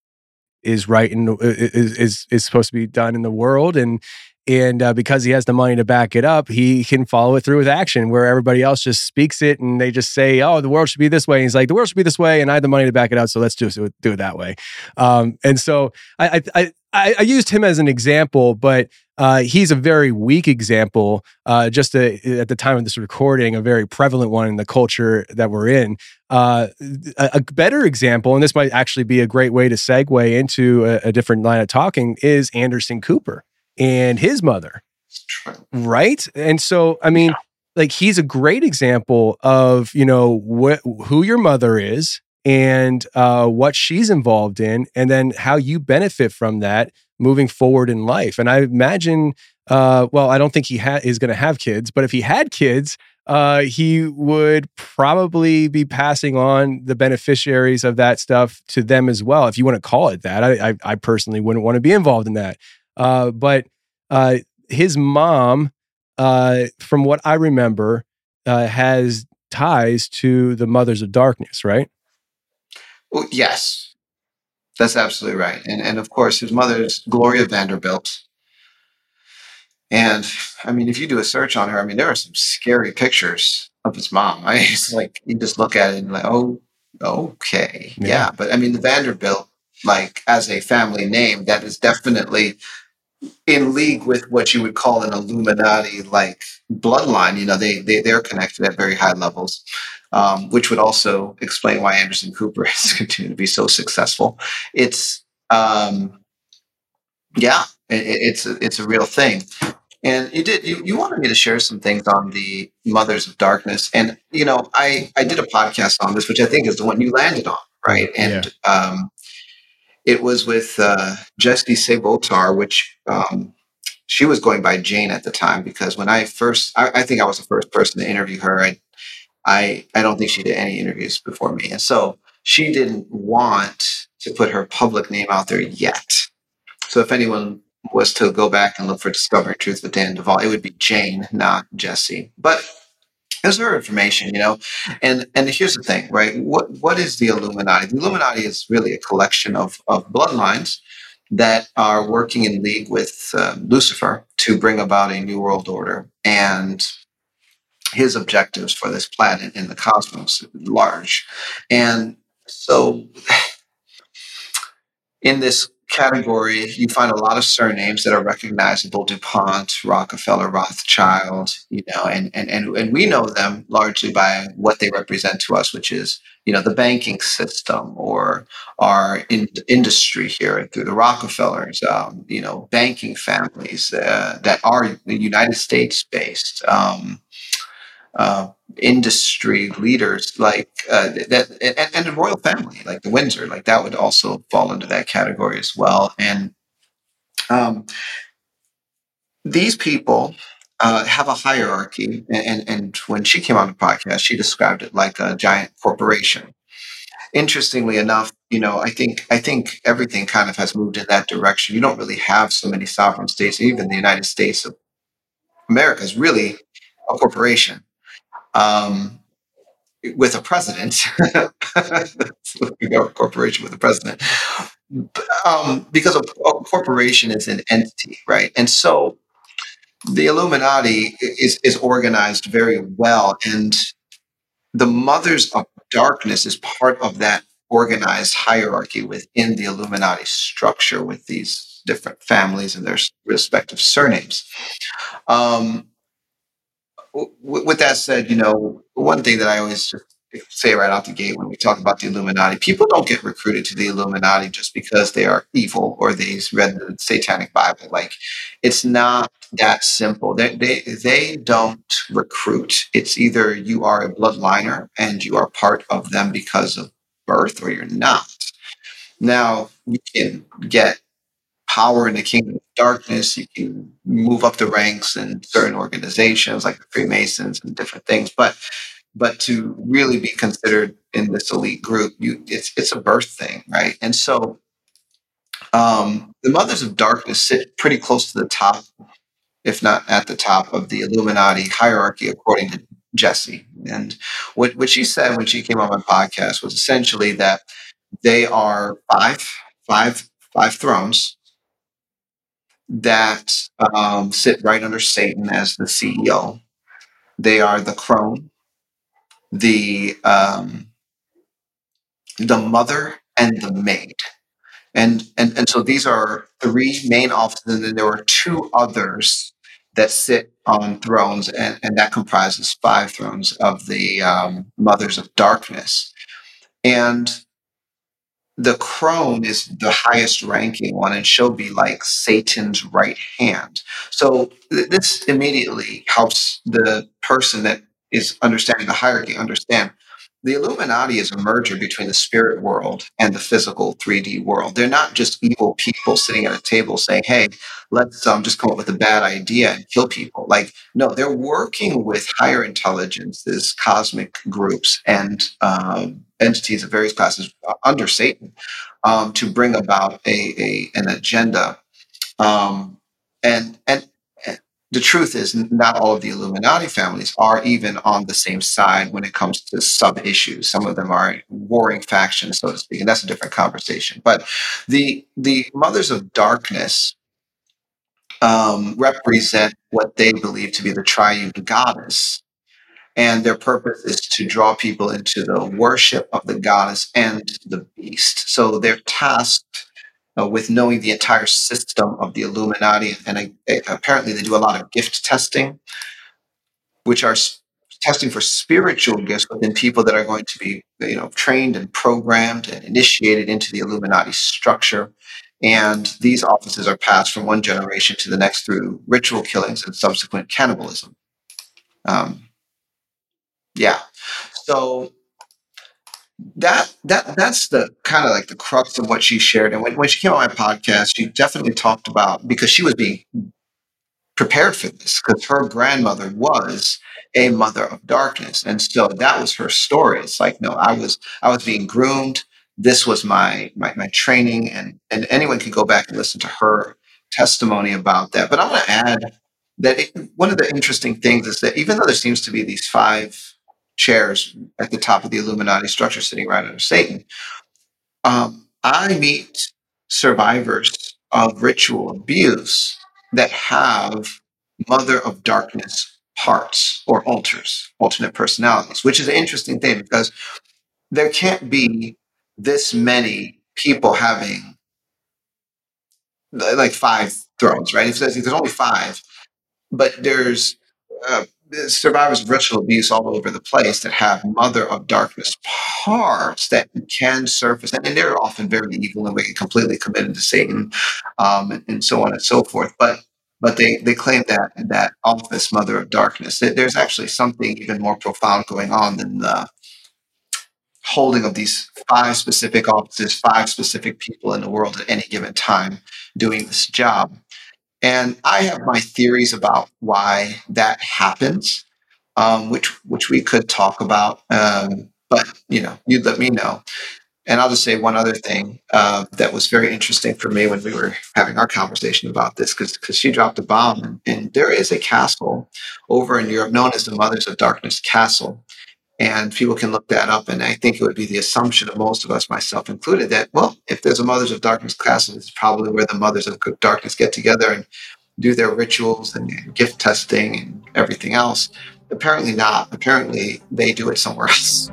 is right and is supposed to be done in the world. And because he has the money to back it up, he can follow it through with action, where everybody else just speaks it and they just say, oh, the world should be this way. And he's like, the world should be this way, and I have the money to back it up, so let's just do it that way. And so I used him as an example, but he's a very weak example, at the time of this recording, a very prevalent one in the culture that we're in. A better example, and this might actually be a great way to segue into a different line of talking, is Anderson Cooper and his mother, right? And so, I mean, like, he's a great example of, you know, who your mother is, and what she's involved in, and then how you benefit from that moving forward in life. And I imagine, well, I don't think he is going to have kids, but if he had kids, he would probably be passing on the beneficiaries of that stuff to them as well, if you want to call it that. I personally wouldn't want to be involved in that. But his mom, from what I remember, has ties to the Mothers of Darkness, right? Well, yes, that's absolutely right. And of course, his mother is Gloria Vanderbilt. And I mean, if you do a search on her, I mean, there are some scary pictures of his mom. I mean, it's like, you just look at it and like, oh, okay. Yeah. But I mean, the Vanderbilt, like as a family name, that is definitely in league with what you would call an Illuminati like bloodline. You know, they're connected at very high levels, which would also explain why Anderson Cooper has continued to be so successful. It's, it's a real thing. And you wanted me to share some things on the Mothers of Darkness. And, you know, I did a podcast on this, which I think is the one you landed on, right? And it was with Jessie Czebotar, which she was going by Jane at the time, because when I think I was the first person to interview her. I don't think she did any interviews before me. And so she didn't want to put her public name out there yet. So if anyone was to go back and look for Discovering Truth with Dan Duval, it would be Jane, not Jessie. But there's her information, you know. And here's the thing, right? What is the Illuminati? The Illuminati is really a collection of bloodlines that are working in league with Lucifer to bring about a new world order and his objectives for this planet and the cosmos at large. And so in this category, you find a lot of surnames that are recognizable: DuPont, Rockefeller, Rothschild, you know, and we know them largely by what they represent to us, which is, you know, the banking system or our industry here through the Rockefellers, you know, banking families that are United States based, industry leaders like that and the royal family, like the Windsor, like that would also fall into that category as well. And these people have a hierarchy. And when she came on the podcast, she described it like a giant corporation. Interestingly enough, you know, I think everything kind of has moved in that direction. You don't really have so many sovereign states. Even the United States of America is really a corporation. With a president, you know, a corporation with a president, because a corporation is an entity, right? And so the Illuminati is organized very well, and the Mothers of Darkness is part of that organized hierarchy within the Illuminati structure, with these different families and their respective surnames. With that said, you know, one thing that I always say right out the gate when we talk about the Illuminati, people don't get recruited to the Illuminati just because they are evil or they read the Satanic Bible. Like, it's not that simple. They don't recruit. It's either you are a bloodliner and you are part of them because of birth, or you're not. Now, you can get power in the kingdom of darkness. You can move up the ranks in certain organizations like the Freemasons and different things, but to really be considered in this elite group, it's a birth thing, right? And so the Mothers of Darkness sit pretty close to the top, if not at the top, of the Illuminati hierarchy, according to Jessie. And what she said when she came on my podcast was essentially that they are five thrones that sit right under Satan as the CEO. They are the crone, the mother, and the maid. And so these are three main offices, and then there are two others that sit on thrones, and that comprises five thrones of the Mothers of Darkness. And the crone is the highest ranking one, and she'll be like Satan's right hand. So this immediately helps the person that is understanding the hierarchy understand The Illuminati is a merger between the spirit world and the physical 3D world. They're not just evil people sitting at a table saying, hey, let's just come up with a bad idea and kill people. Like, no, they're working with higher intelligences, cosmic groups, and entities of various classes under Satan to bring about an agenda. The truth is, not all of the Illuminati families are even on the same side when it comes to sub-issues. Some of them are warring factions, so to speak, and that's a different conversation. But the Mothers of Darkness represent what they believe to be the triune goddess, and their purpose is to draw people into the worship of the goddess and the beast. So they're tasked with knowing the entire system of the Illuminati. And apparently they do a lot of gift testing, which are testing for spiritual gifts within people that are going to be, trained and programmed and initiated into the Illuminati structure. And these offices are passed from one generation to the next through ritual killings and subsequent cannibalism. So That's the kind of like the crux of what she shared. And when she came on my podcast, she definitely talked about, because she was being prepared for this, because her grandmother was a mother of darkness. And so that was her story. It's like, no, I was being groomed. This was my training. And anyone could go back and listen to her testimony about that. But I want to add that one of the interesting things is that even though there seems to be these five chairs at the top of the Illuminati structure sitting right under Satan, I meet survivors of ritual abuse that have Mother of Darkness parts or alters, alternate personalities, which is an interesting thing because there can't be this many people having like five thrones, right? If there's only five, but there's survivors of ritual abuse all over the place that have Mother of Darkness parts that can surface, and they're often very evil and wicked, completely committed to Satan, and so on and so forth. But they claim that office, Mother of Darkness, that there's actually something even more profound going on than the holding of these five specific offices, five specific people in the world at any given time doing this job. And I have my theories about why that happens, which we could talk about. But, you'd let me know. And I'll just say one other thing that was very interesting for me when we were having our conversation about this, because she dropped a bomb. And there is a castle over in Europe known as the Mothers of Darkness Castle. And people can look that up. And I think it would be the assumption of most of us, myself included, that, well, if there's a Mothers of Darkness Castle, it's probably where the Mothers of Darkness get together and do their rituals and gift testing and everything else. Apparently not. Apparently they do it somewhere else.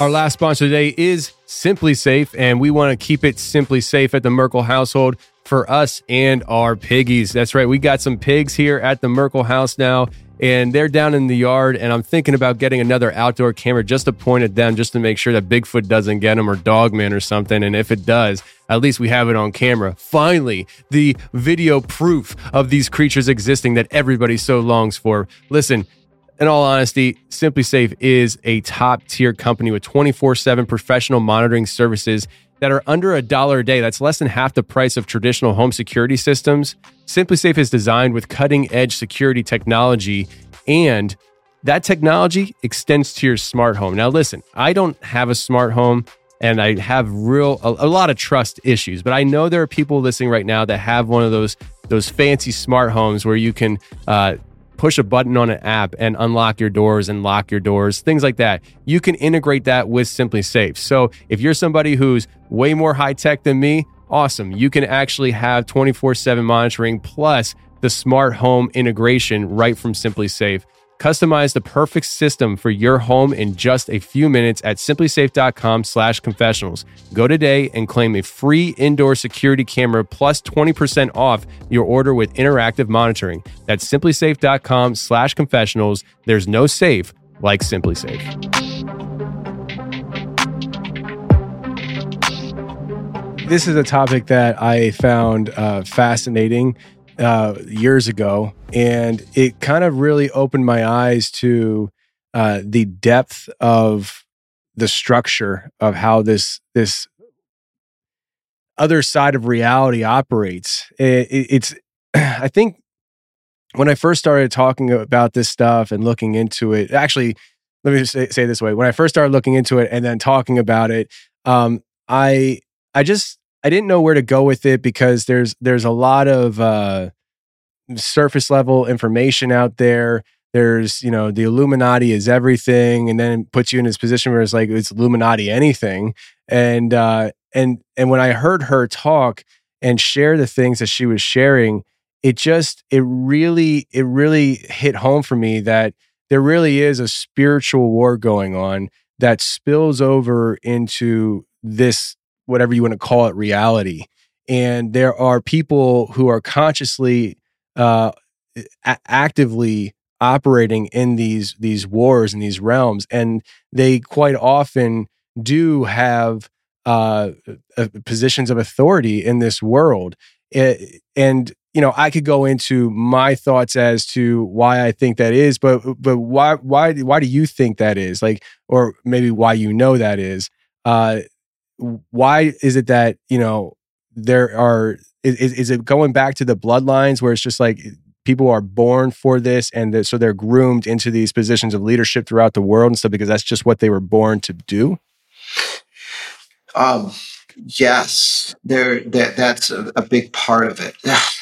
Our last sponsor today is SimpliSafe, and we want to keep it simply safe at the Merkel household for us and our piggies. That's right. We got some pigs here at the Merkel house now, and they're down in the yard, and I'm thinking about getting another outdoor camera just to point at them, just to make sure that Bigfoot doesn't get them or Dogman or something. And if it does, at least we have it on camera. Finally, the video proof of these creatures existing that everybody so longs for. Listen, in all honesty, SimpliSafe is a top-tier company with 24/7 professional monitoring services that are under $1 a day. That's less than half the price of traditional home security systems. SimpliSafe is designed with cutting-edge security technology, and that technology extends to your smart home. Now, listen, I don't have a smart home, and I have a lot of trust issues, but I know there are people listening right now that have one of those fancy smart homes where you can push a button on an app and unlock your doors and lock your doors, things like that. You can integrate that with SimpliSafe. So if you're somebody who's way more high tech than me, awesome. You can actually have 24/7 monitoring plus the smart home integration right from SimpliSafe. Customize the perfect system for your home in just a few minutes at simplisafe.com/confessionals. Go today and claim a free indoor security camera plus 20% off your order with interactive monitoring. That's simplisafe.com/confessionals. There's no safe like SimpliSafe. This is a topic that I found fascinating. years ago, and it kind of really opened my eyes to the depth of the structure of how this other side of reality operates. It's I think when I first started talking about this stuff and looking into it, actually, let me just say it this way: when I first started looking into it and then talking about it, I didn't know where to go with it, because there's a lot of surface level information out there. There's, the Illuminati is everything, and then it puts you in this position where it's like, it's Illuminati anything. And when I heard her talk and share the things that she was sharing, it really hit home for me that there really is a spiritual war going on that spills over into this, whatever you want to call it, reality. And there are people who are consciously, actively operating in these wars and these realms. And they quite often do have positions of authority in this world. I could go into my thoughts as to why I think that is, but why do you think that is? Like, or maybe why that is. Why is it that, there are, is it going back to the bloodlines where it's just like people are born for this, and so they're groomed into these positions of leadership throughout the world and stuff because that's just what they were born to do? Yes, that's a big part of it.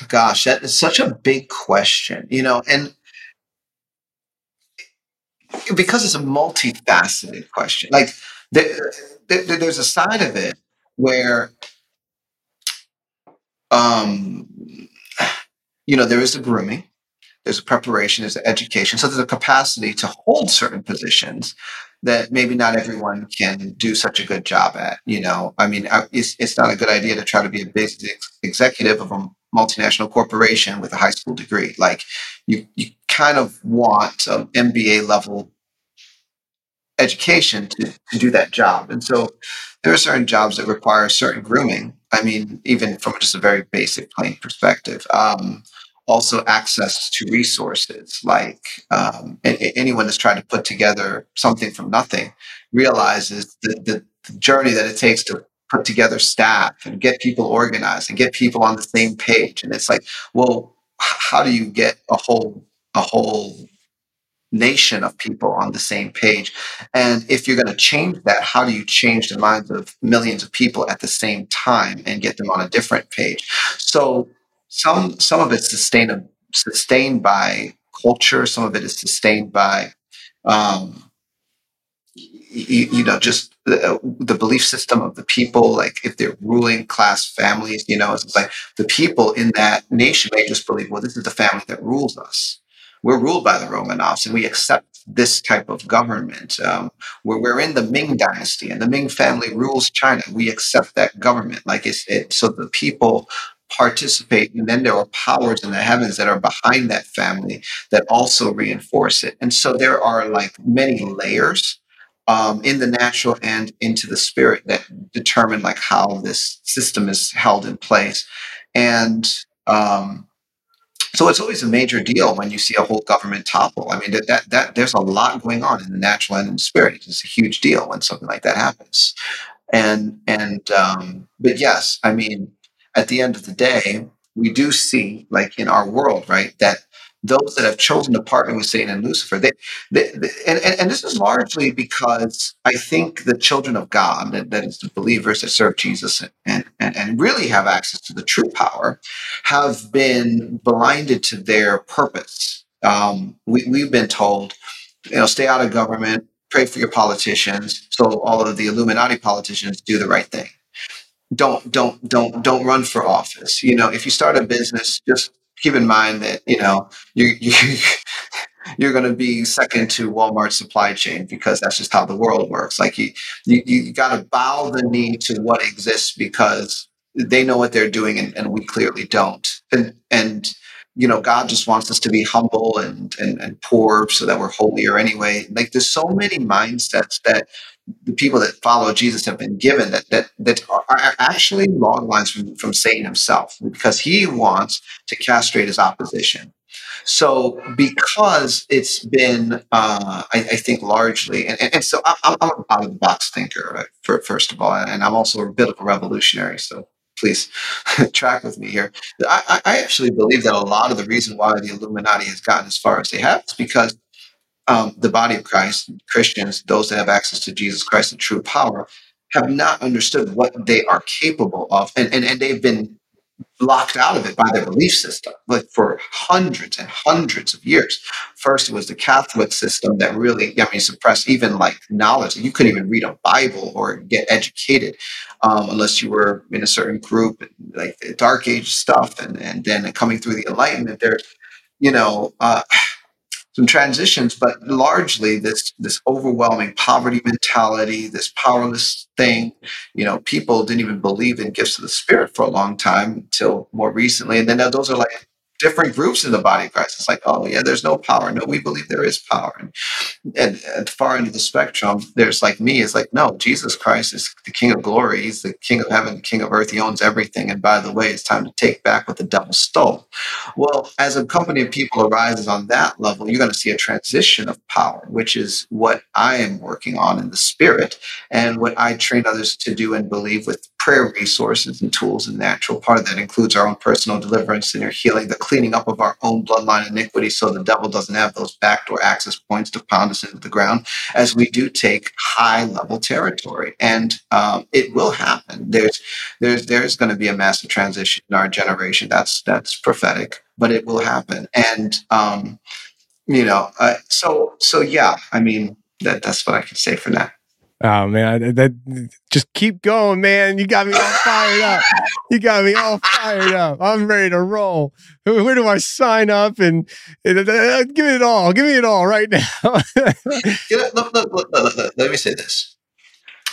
Gosh, that is such a big question, and because it's a multifaceted question. Like, there's a side of it where, there is the grooming, there's a preparation, there's the education. So there's a capacity to hold certain positions that maybe not everyone can do such a good job at. It's not a good idea to try to be a business executive of a multinational corporation with a high school degree. Like, you kind of want an MBA level education to do that job. And so there are certain jobs that require certain grooming. I mean, even from just a very basic, plain perspective. Also access to resources, like anyone that's trying to put together something from nothing realizes the journey that it takes to put together staff and get people organized and get people on the same page. And it's like, well, how do you get a whole nation of people on the same page? And if you're going to change that, how do you change the minds of millions of people at the same time and get them on a different page? So some of it's sustained by culture. Some of it is sustained by just the belief system of the people. Like, if they're ruling class families, it's like the people in that nation may just believe, well, this is the family that rules us. We're ruled by the Romanovs, and we accept this type of government. We're in the Ming dynasty, and the Ming family rules China. We accept that government. Like, so the people participate, and then there are powers in the heavens that are behind that family that also reinforce it. And so there are, like, many layers in the natural and into the spirit that determine, like, how this system is held in place. And so it's always a major deal when you see a whole government topple. I mean, that there's a lot going on in the natural and in the spirit. It's a huge deal when something like that happens. But yes, I mean, at the end of the day, we do see, like, in our world, right, that those that have chosen to partner with Satan and Lucifer, and this is largely because I think the children of God, that is the believers that serve Jesus and really have access to the true power, have been blinded to their purpose. We've been told, stay out of government, pray for your politicians, so all of the Illuminati politicians do the right thing. Don't run for office. If you start a business, just keep in mind that, you're going to be second to Walmart's supply chain, because that's just how the world works. Like, you got to bow the knee to what exists, because they know what they're doing, and we clearly don't. God just wants us to be humble and poor so that we're holier anyway. Like, there's so many mindsets that the people that follow Jesus have been given that are actually long lines from Satan himself, because he wants to castrate his opposition. So because it's been, I think, largely, and so I'm an out-of-the-box thinker, right, first of all, and I'm also a bit of a revolutionary, so please track with me here. I actually believe that a lot of the reason why the Illuminati has gotten as far as they have is because the body of Christ, Christians, those that have access to Jesus Christ and true power, have not understood what they are capable of, and they've been locked out of it by their belief system, like for hundreds and hundreds of years. First, it was the Catholic system that really, suppressed even like knowledge. You couldn't even read a Bible or get educated unless you were in a certain group, like the Dark Age stuff, and then coming through the Enlightenment. There's, some transitions, but largely this overwhelming poverty mentality, this powerless thing. People didn't even believe in gifts of the Spirit for a long time until more recently. And then now those are like different groups in the body of Christ. It's like, oh yeah, there's no power. No, we believe there is power. And at the far end of the spectrum, there's like me. It's like, no, Jesus Christ is the King of glory. He's the King of heaven, the King of earth. He owns everything. And by the way, it's time to take back what the devil stole. Well, as a company of people arises on that level, you're going to see a transition of power, which is what I am working on in the spirit and what I train others to do and believe with prayer resources and tools and natural. Part of that includes our own personal deliverance and your healing, the cleaning up of our own bloodline iniquity so the devil doesn't have those backdoor access points to pound us into the ground as we do take high-level territory. And it will happen. There's going to be a massive transition in our generation. That's prophetic, but it will happen. And, yeah, that's what I can say for now. Oh man, just keep going, man. You got me all fired up. I'm ready to roll. Where do I sign up? And give it all. Give me it all right now. Look, let me say this.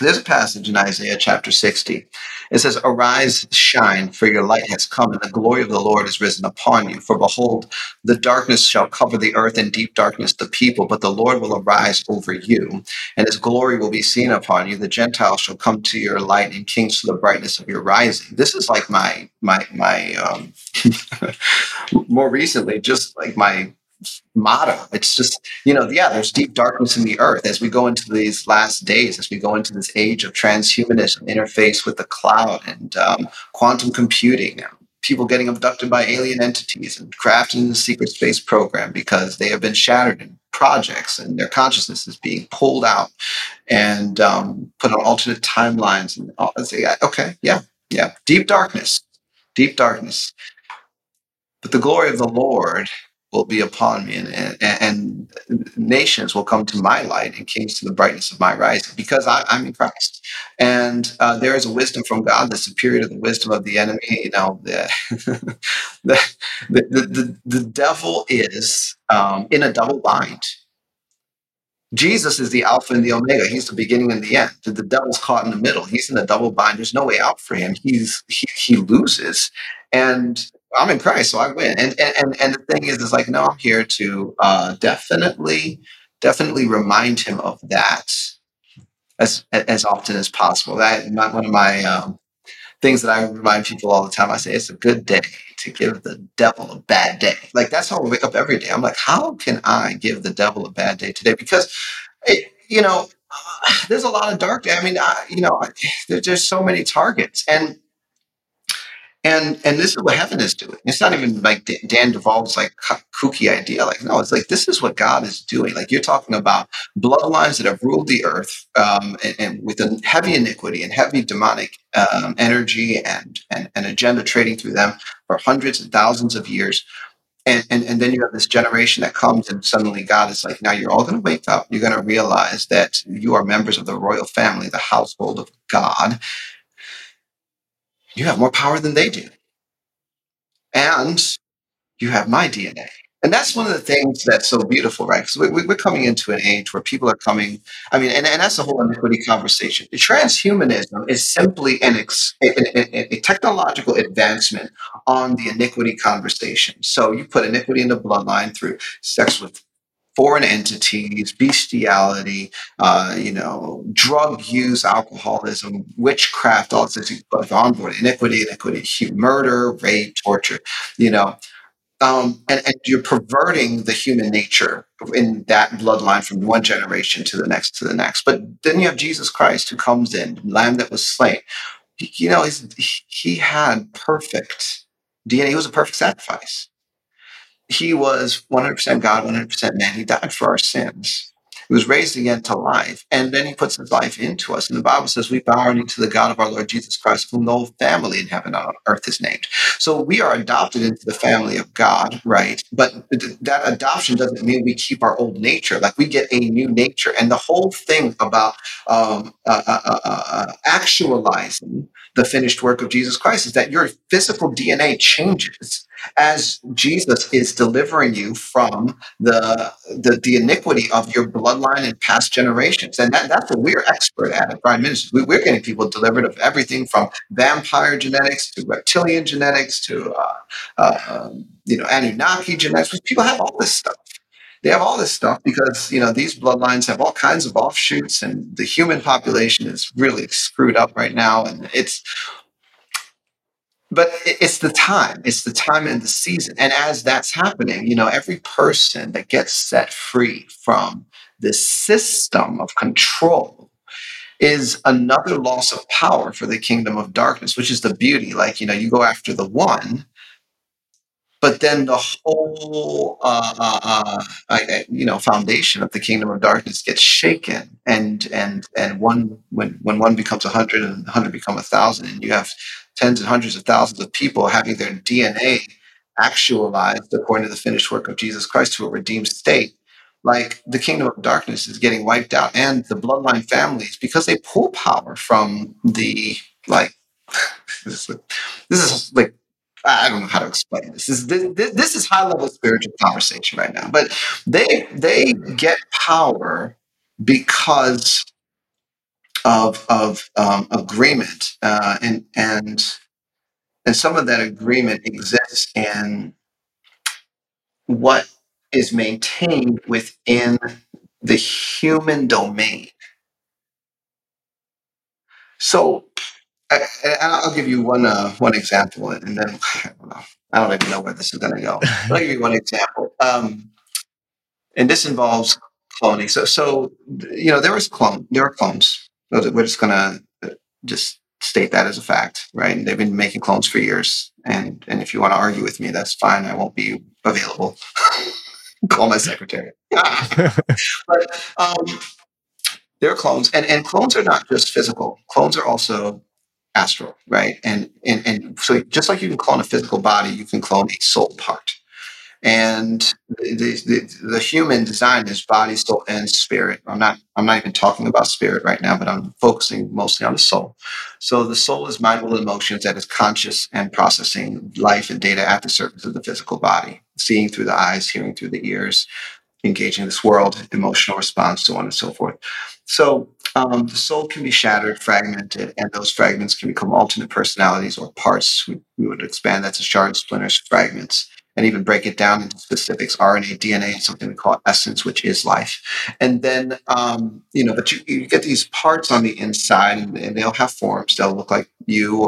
There's a passage in Isaiah chapter 60. It says, "Arise, shine, for your light has come, and the glory of the Lord is risen upon you. For behold, the darkness shall cover the earth, and deep darkness the people. But the Lord will arise over you, and his glory will be seen upon you. The Gentiles shall come to your light, and kings to the brightness of your rising." This is like my more recently, just like my motto. It's just, there's deep darkness in the earth as we go into these last days, as we go into this age of transhumanism, interface with the cloud and quantum computing, people getting abducted by alien entities and crafted in the secret space program because they have been shattered in projects and their consciousness is being pulled out and put on alternate timelines. And all deep darkness. But the glory of the Lord will be upon me, and nations will come to my light, and kings to the brightness of my rising, because I'm in Christ. And there is a wisdom from God that's superior to the wisdom of the enemy. The devil is in a double bind. Jesus is the Alpha and the Omega. He's the beginning and the end. The devil's caught in the middle. He's in a double bind. There's no way out for him. He loses, and I'm in Christ, so I win. And the thing is like, no, I'm here to definitely remind him of that as often as possible. One of my things that I remind people all the time, I say, it's a good day to give the devil a bad day. Like, that's how I wake up every day. I'm like, how can I give the devil a bad day today? Because, there's a lot of dark. There's so many targets. And this is what heaven is doing. It's not even like Dan Duval's like kooky idea. Like, no, it's like, this is what God is doing. Like, you're talking about bloodlines that have ruled the earth and with a heavy iniquity and heavy demonic energy and agenda trading through them for hundreds and thousands of years. And then you have this generation that comes, and suddenly God is like, now you're all going to wake up. You're going to realize that you are members of the royal family, the household of God. You have more power than they do. And you have my DNA. And that's one of the things that's so beautiful, right? Because we're coming into an age where people are coming. And that's the whole iniquity conversation. Transhumanism is simply a technological advancement on the iniquity conversation. So you put iniquity in the bloodline through sex with foreign entities, bestiality, drug use, alcoholism, witchcraft, all this onboard iniquity, murder, rape, torture, and you're perverting the human nature in that bloodline from one generation to the next But then you have Jesus Christ who comes in, Lamb that was slain. He had perfect DNA. He was a perfect sacrifice. He was 100% God, 100% man. He died for our sins. He was raised again to life. And then he puts his life into us. And the Bible says, we bow our knee to the God of our Lord Jesus Christ, whom no family in heaven or on earth is named. So we are adopted into the family of God, right? But that adoption doesn't mean we keep our old nature. Like, we get a new nature. And the whole thing about actualizing the finished work of Jesus Christ is that your physical DNA changes as Jesus is delivering you from the iniquity of your bloodline and past generations. And that's what we're expert at Bride Ministries. We're getting people delivered of everything from vampire genetics to reptilian genetics to Anunnaki genetics. People have all this stuff. They have all this stuff because, these bloodlines have all kinds of offshoots, and the human population is really screwed up right now. And it's the time and the season. And as that's happening, every person that gets set free from this system of control is another loss of power for the kingdom of darkness, which is the beauty. Like, you go after the one, but then the whole foundation of the kingdom of darkness gets shaken, and one when one becomes 100 and 100 become 1,000, and you have tens and hundreds of thousands of people having their DNA actualized according to the finished work of Jesus Christ to a redeemed state. Like, the kingdom of darkness is getting wiped out, and the bloodline families, because they pull power from the this is like. I don't know how to explain this. This is high-level spiritual conversation right now. But they get power because of agreement, and some of that agreement exists in what is maintained within the human domain. So. And I'll give you one example, and then I don't even know where this is going to go. But I'll give you one example, and this involves cloning. So there are clones. We're just going to just state that as a fact, right? And they've been making clones for years, and if you want to argue with me, that's fine. I won't be available. Call my secretary. But there are clones, and clones are not just physical. Clones are also astral, right? And so just like you can clone a physical body, you can clone a soul part. And the human design is body, soul, and spirit. I'm not even talking about spirit right now, but I'm focusing mostly on the soul. So the soul is mind, will, and emotions that is conscious and processing life and data at the surface of the physical body, seeing through the eyes, hearing through the ears, engaging this world, emotional response, so on and so forth. So the soul can be shattered, fragmented, and those fragments can become alternate personalities or parts. We would expand that to shards, splinters, fragments, and even break it down into specifics, RNA, DNA, and something we call essence, which is life. And then, but you get these parts on the inside, and they'll have forms. They'll look like you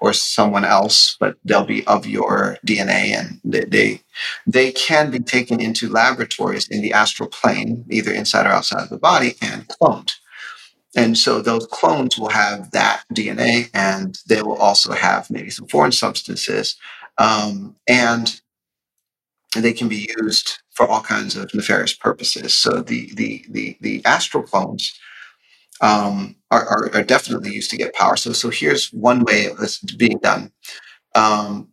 or someone else, but they'll be of your DNA, and they can be taken into laboratories in the astral plane, either inside or outside of the body, and cloned. And so those clones will have that DNA, and they will also have maybe some foreign substances, and they can be used for all kinds of nefarious purposes. So the astral clones are definitely used to get power. So here's one way it's being done.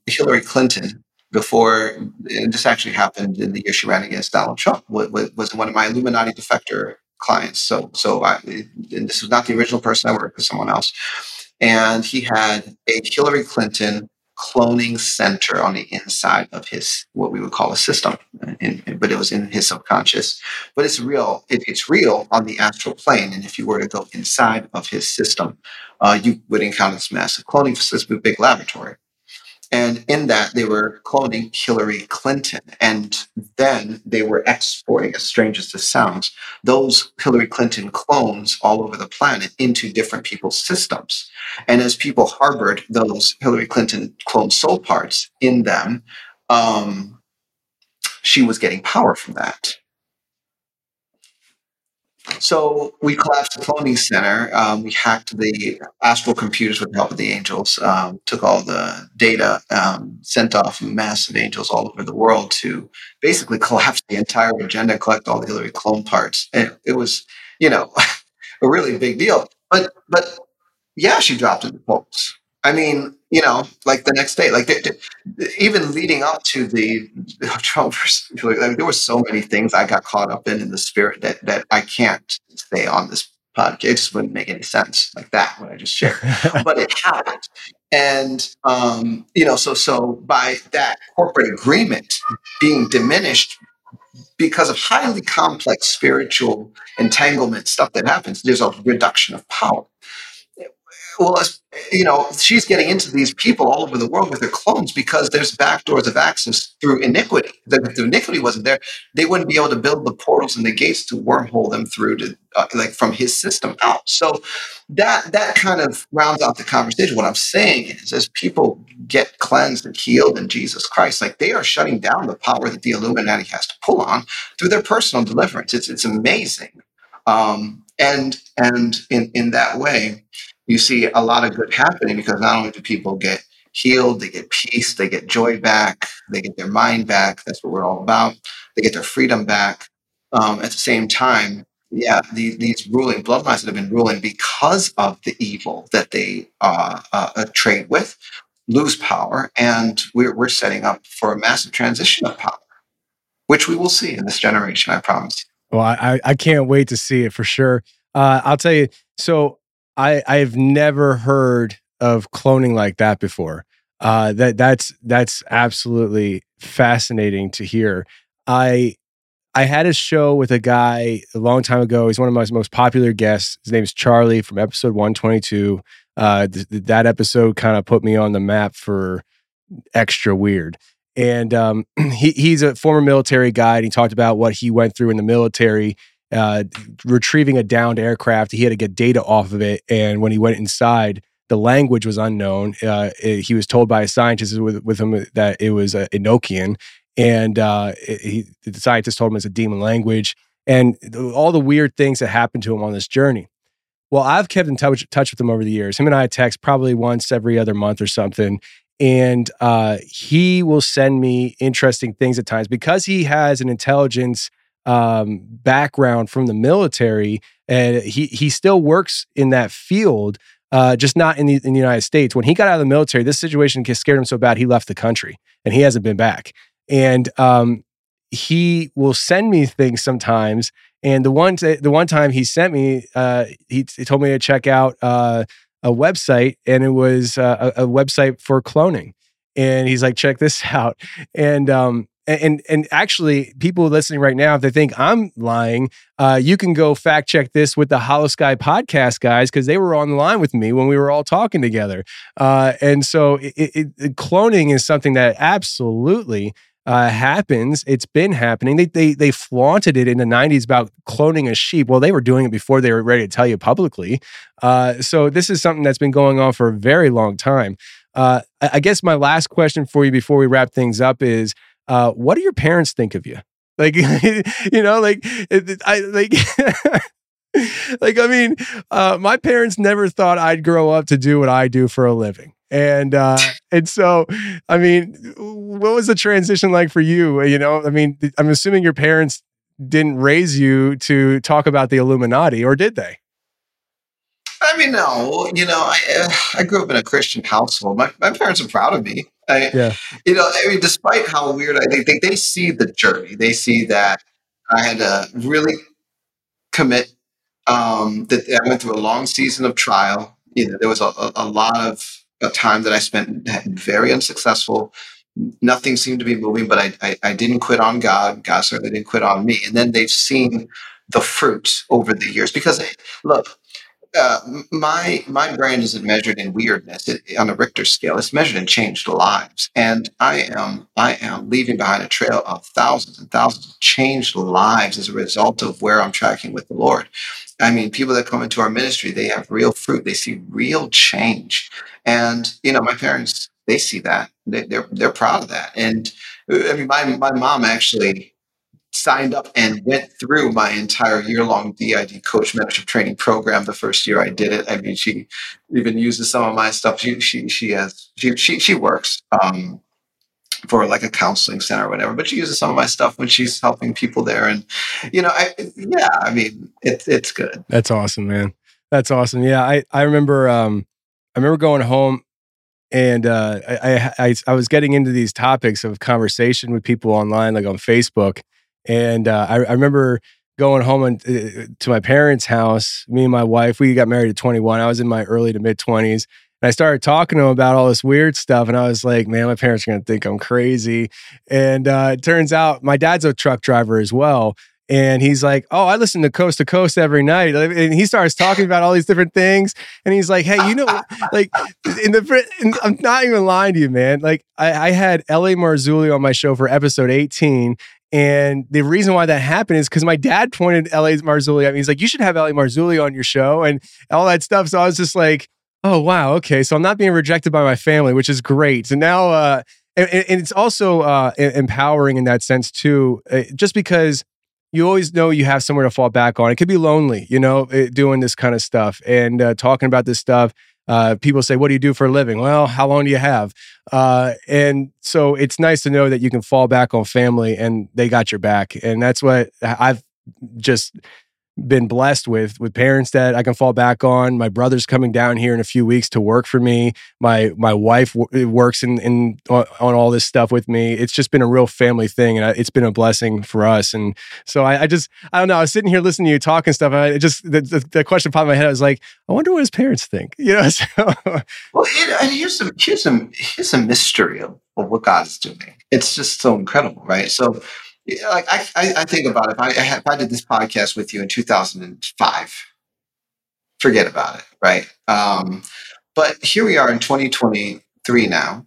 Hillary Clinton, before this actually happened in the year she ran against Donald Trump, was one of my Illuminati defector clients. So I, and this was not the original person, I worked with someone else, and he had a Hillary Clinton cloning center on the inside of his, what we would call a system, but it was in his subconscious. But it's real. It's real on the astral plane. And if you were to go inside of his system, you would encounter this massive cloning. This big laboratory. And in that, they were cloning Hillary Clinton. And then they were exporting, as strange as this sounds, those Hillary Clinton clones all over the planet into different people's systems. And as people harbored those Hillary Clinton clone soul parts in them, she was getting power from that. So we collapsed the cloning center. We hacked the astral computers with the help of the angels, took all the data, sent off massive angels all over the world to basically collapse the entire agenda and collect all the Hillary clone parts. And it was, you know, a really big deal. But yeah, she dropped it in folks. I mean, you know, like the next day, like even leading up to the Trump, like, there were so many things I got caught up in the spirit that I can't say on this podcast. It just wouldn't make any sense like that when I just shared, but it happened. And, you know, so by that corporate agreement being diminished because of highly complex spiritual entanglement stuff that happens, there's a reduction of power. Well, you know, she's getting into these people all over the world with her clones because there's backdoors of access through iniquity. If the iniquity wasn't there, they wouldn't be able to build the portals and the gates to wormhole them through to, like, from his system out. So that kind of rounds out the conversation. What I'm saying is, as people get cleansed and healed in Jesus Christ, like, they are shutting down the power that the Illuminati has to pull on through their personal deliverance. It's amazing, and in that way. You see a lot of good happening because not only do people get healed, they get peace, they get joy back, they get their mind back. That's what we're all about. They get their freedom back. At the same time, yeah, these ruling bloodlines that have been ruling because of the evil that they trade with lose power. And we're setting up for a massive transition of power, which we will see in this generation, I promise you. Well, I can't wait to see it for sure. I'll tell you, so... I've never heard of cloning like that before. That's absolutely fascinating to hear. I had a show with a guy a long time ago. He's one of my most popular guests. His name is Charlie from episode 122. That episode kind of put me on the map for extra weird. And he's a former military guy, and he talked about what he went through in the military. Retrieving a downed aircraft. He had to get data off of it. And when he went inside, the language was unknown. He was told by a scientist with him that it was Enochian. And the scientist told him it's a demon language. And all the weird things that happened to him on this journey. Well, I've kept in touch with him over the years. Him and I text probably once every other month or something. And he will send me interesting things at times because he has an intelligence background from the military, and he still works in that field, just not in the United States. When he got out of the military, this situation scared him so bad he left the country, and he hasn't been back. And he will send me things sometimes. And the one time he sent me, he told me to check out a website, and it was a website for cloning. And he's like, check this out, And actually, people listening right now, if they think I'm lying, you can go fact check this with the Hollow Sky podcast guys, because they were on the line with me when we were all talking together. And so cloning is something that absolutely happens. It's been happening. They flaunted it in the 90s about cloning a sheep. Well, they were doing it before they were ready to tell you publicly. So this is something that's been going on for a very long time. I guess my last question for you before we wrap things up is, what do your parents think of you? Like, you know, my parents never thought I'd grow up to do what I do for a living. And so, I mean, what was the transition like for you? You know, I mean, I'm assuming your parents didn't raise you to talk about the Illuminati, or did they? I mean, no, you know, I grew up in a Christian household. My parents are proud of me. You know, I mean, despite how weird I think, they see the journey. They see that I had to really commit, that I went through a long season of trial. You know, there was a lot of time that I spent very unsuccessful. Nothing seemed to be moving, but I didn't quit on God. God certainly didn't quit on me. And then they've seen the fruit over the years because, look, my brand isn't measured in weirdness on a Richter scale. It's measured in changed lives, and I am leaving behind a trail of thousands and thousands of changed lives as a result of where I'm tracking with the Lord. I mean, people that come into our ministry, they have real fruit. They see real change, and you know, my parents, they see that. They're proud of that, and I mean, my mom actually signed up and went through my entire year-long DID coach mentorship training program the first year I did it. I mean, she even uses some of my stuff. She works for like a counseling center or whatever, but she uses some of my stuff when she's helping people there. And you know, it's good. That's awesome, man. That's awesome. Yeah, I remember going home. And I was getting into these topics of conversation with people online, like on Facebook. And I remember going home to my parents' house. Me and my wife, we got married at 21. I was in my early to mid 20s. And I started talking to them about all this weird stuff. And I was like, man, my parents are going to think I'm crazy. And it turns out my dad's a truck driver as well. And he's like, oh, I listen to Coast to Coast every night. And he starts talking about all these different things. And he's like, hey, you know, like, I'm not even lying to you, man. Like, I had L.A. Marzulli on my show for episode 18. And the reason why that happened is because my dad pointed L.A. Marzulli at me. He's like, you should have L.A. Marzulli on your show and all that stuff. So I was just like, oh, wow. Okay. So I'm not being rejected by my family, which is great. So now, and it's also empowering in that sense, too, just because you always know you have somewhere to fall back on. It could be lonely, you know, doing this kind of stuff and talking about this stuff. People say, what do you do for a living? Well, how long do you have? And so it's nice to know that you can fall back on family and they got your back. And that's what I've just been blessed with parents that I can fall back on. My brother's coming down here in a few weeks to work for me. My wife works on all this stuff with me. It's just been a real family thing, and it's been a blessing for us. And so I don't know. I was sitting here listening to you talk and stuff. And the question popped in my head. I was like, I wonder what his parents think. You know. So. Well, and here's some mystery of what God is doing. It's just so incredible, right? So. Yeah, like I think about it. If I did this podcast with you in 2005, forget about it, right? But here we are in 2023 now.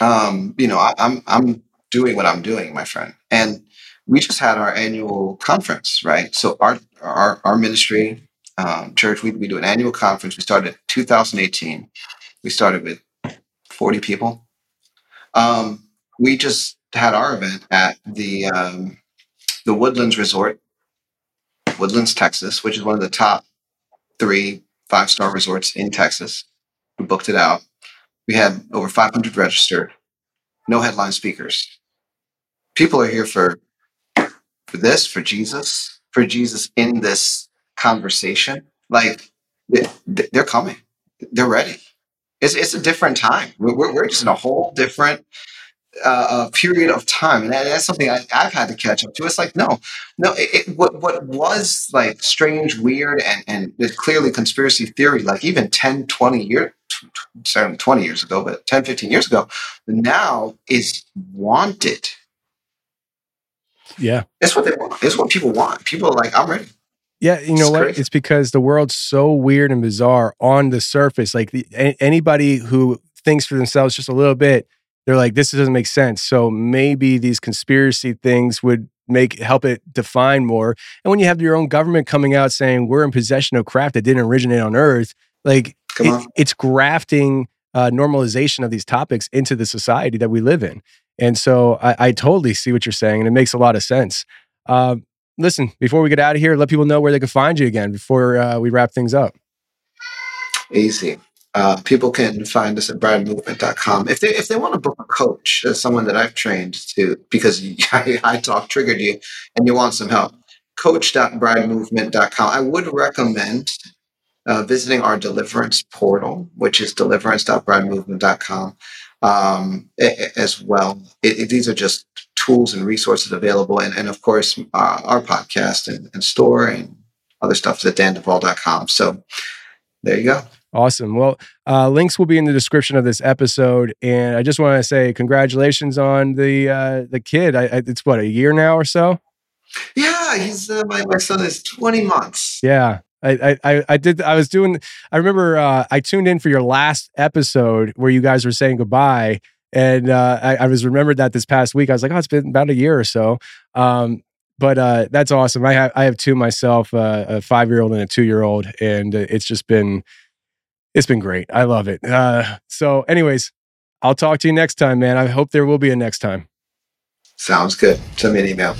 You know, I'm doing what I'm doing, my friend, and we just had our annual conference, right? So our ministry, church, we do an annual conference. We started in 2018. We started with 40 people. We just had our event at the Woodlands Resort, Woodlands, Texas, which is one of the top 3 5-star resorts in Texas. We booked it out. We had over 500 registered, no headline speakers. People are here for this, for Jesus in this conversation. Like they're coming, they're ready. It's a different time. We're just in a whole different period of time, and that's something I've had to catch up to. It's like no. What was like strange, weird, and clearly conspiracy theory, like even 10, 15 years ago, now is wanted. Yeah, that's what they want. It's what people want. People are like, I'm ready. Yeah, you know what? It's because the world's so weird and bizarre on the surface. Like anybody who thinks for themselves just a little bit. They're like, this doesn't make sense. So maybe these conspiracy things would help it define more. And when you have your own government coming out saying we're in possession of craft that didn't originate on Earth, like it's grafting normalization of these topics into the society that we live in. And so I totally see what you're saying, and it makes a lot of sense. Listen, before we get out of here, let people know where they can find you again before we wrap things up. Easy. People can find us at bridemovement.com. If they want to book a coach, someone that I've trained to, because I talk triggered you and you want some help, coach.bridemovement.com. I would recommend visiting our deliverance portal, which is deliverance.bridemovement.com as well. These are just tools and resources available. And of course, our podcast and store and other stuff is at danduval.com. So there you go. Awesome. Well, links will be in the description of this episode, and I just want to say congratulations on the kid. It's what, a year now or so? Yeah, he's my son is 20 months. Yeah, I tuned in for your last episode where you guys were saying goodbye. And I was remembered that this past week. I was like, oh, it's been about a year or so. But that's awesome. I have two myself, a 5-year-old and a 2-year-old, and it's been great. I love it. So anyways, I'll talk to you next time, man. I hope there will be a next time. Sounds good. Send me an email.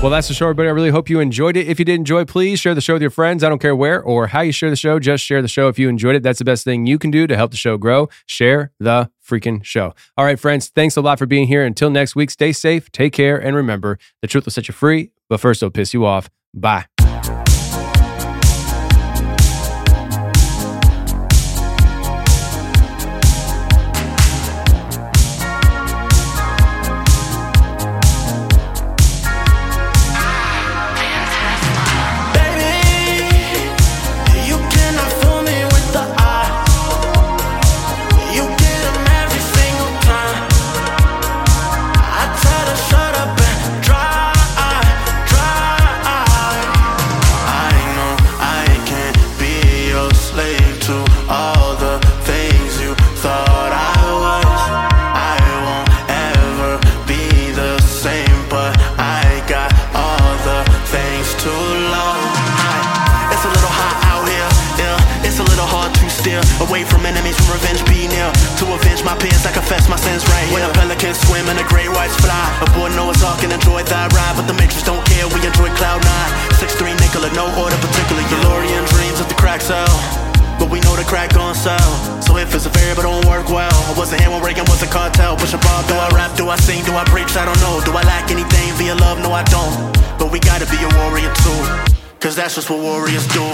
Well, that's the show, everybody. I really hope you enjoyed it. If you did enjoy, please share the show with your friends. I don't care where or how you share the show. Just share the show if you enjoyed it. That's the best thing you can do to help the show grow. Share the freaking show. All right, friends, thanks a lot for being here. Until next week, stay safe, take care, and remember, the truth will set you free, but first it'll piss you off. Bye. That's just what warriors do.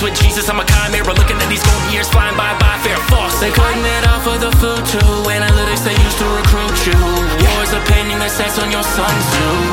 With Jesus, I'm a chimera, looking at these golden years flying by fair false. They cutting it off for the food too. Analytics they used to recruit you. Wars of painting that sets on your Sun Tzu.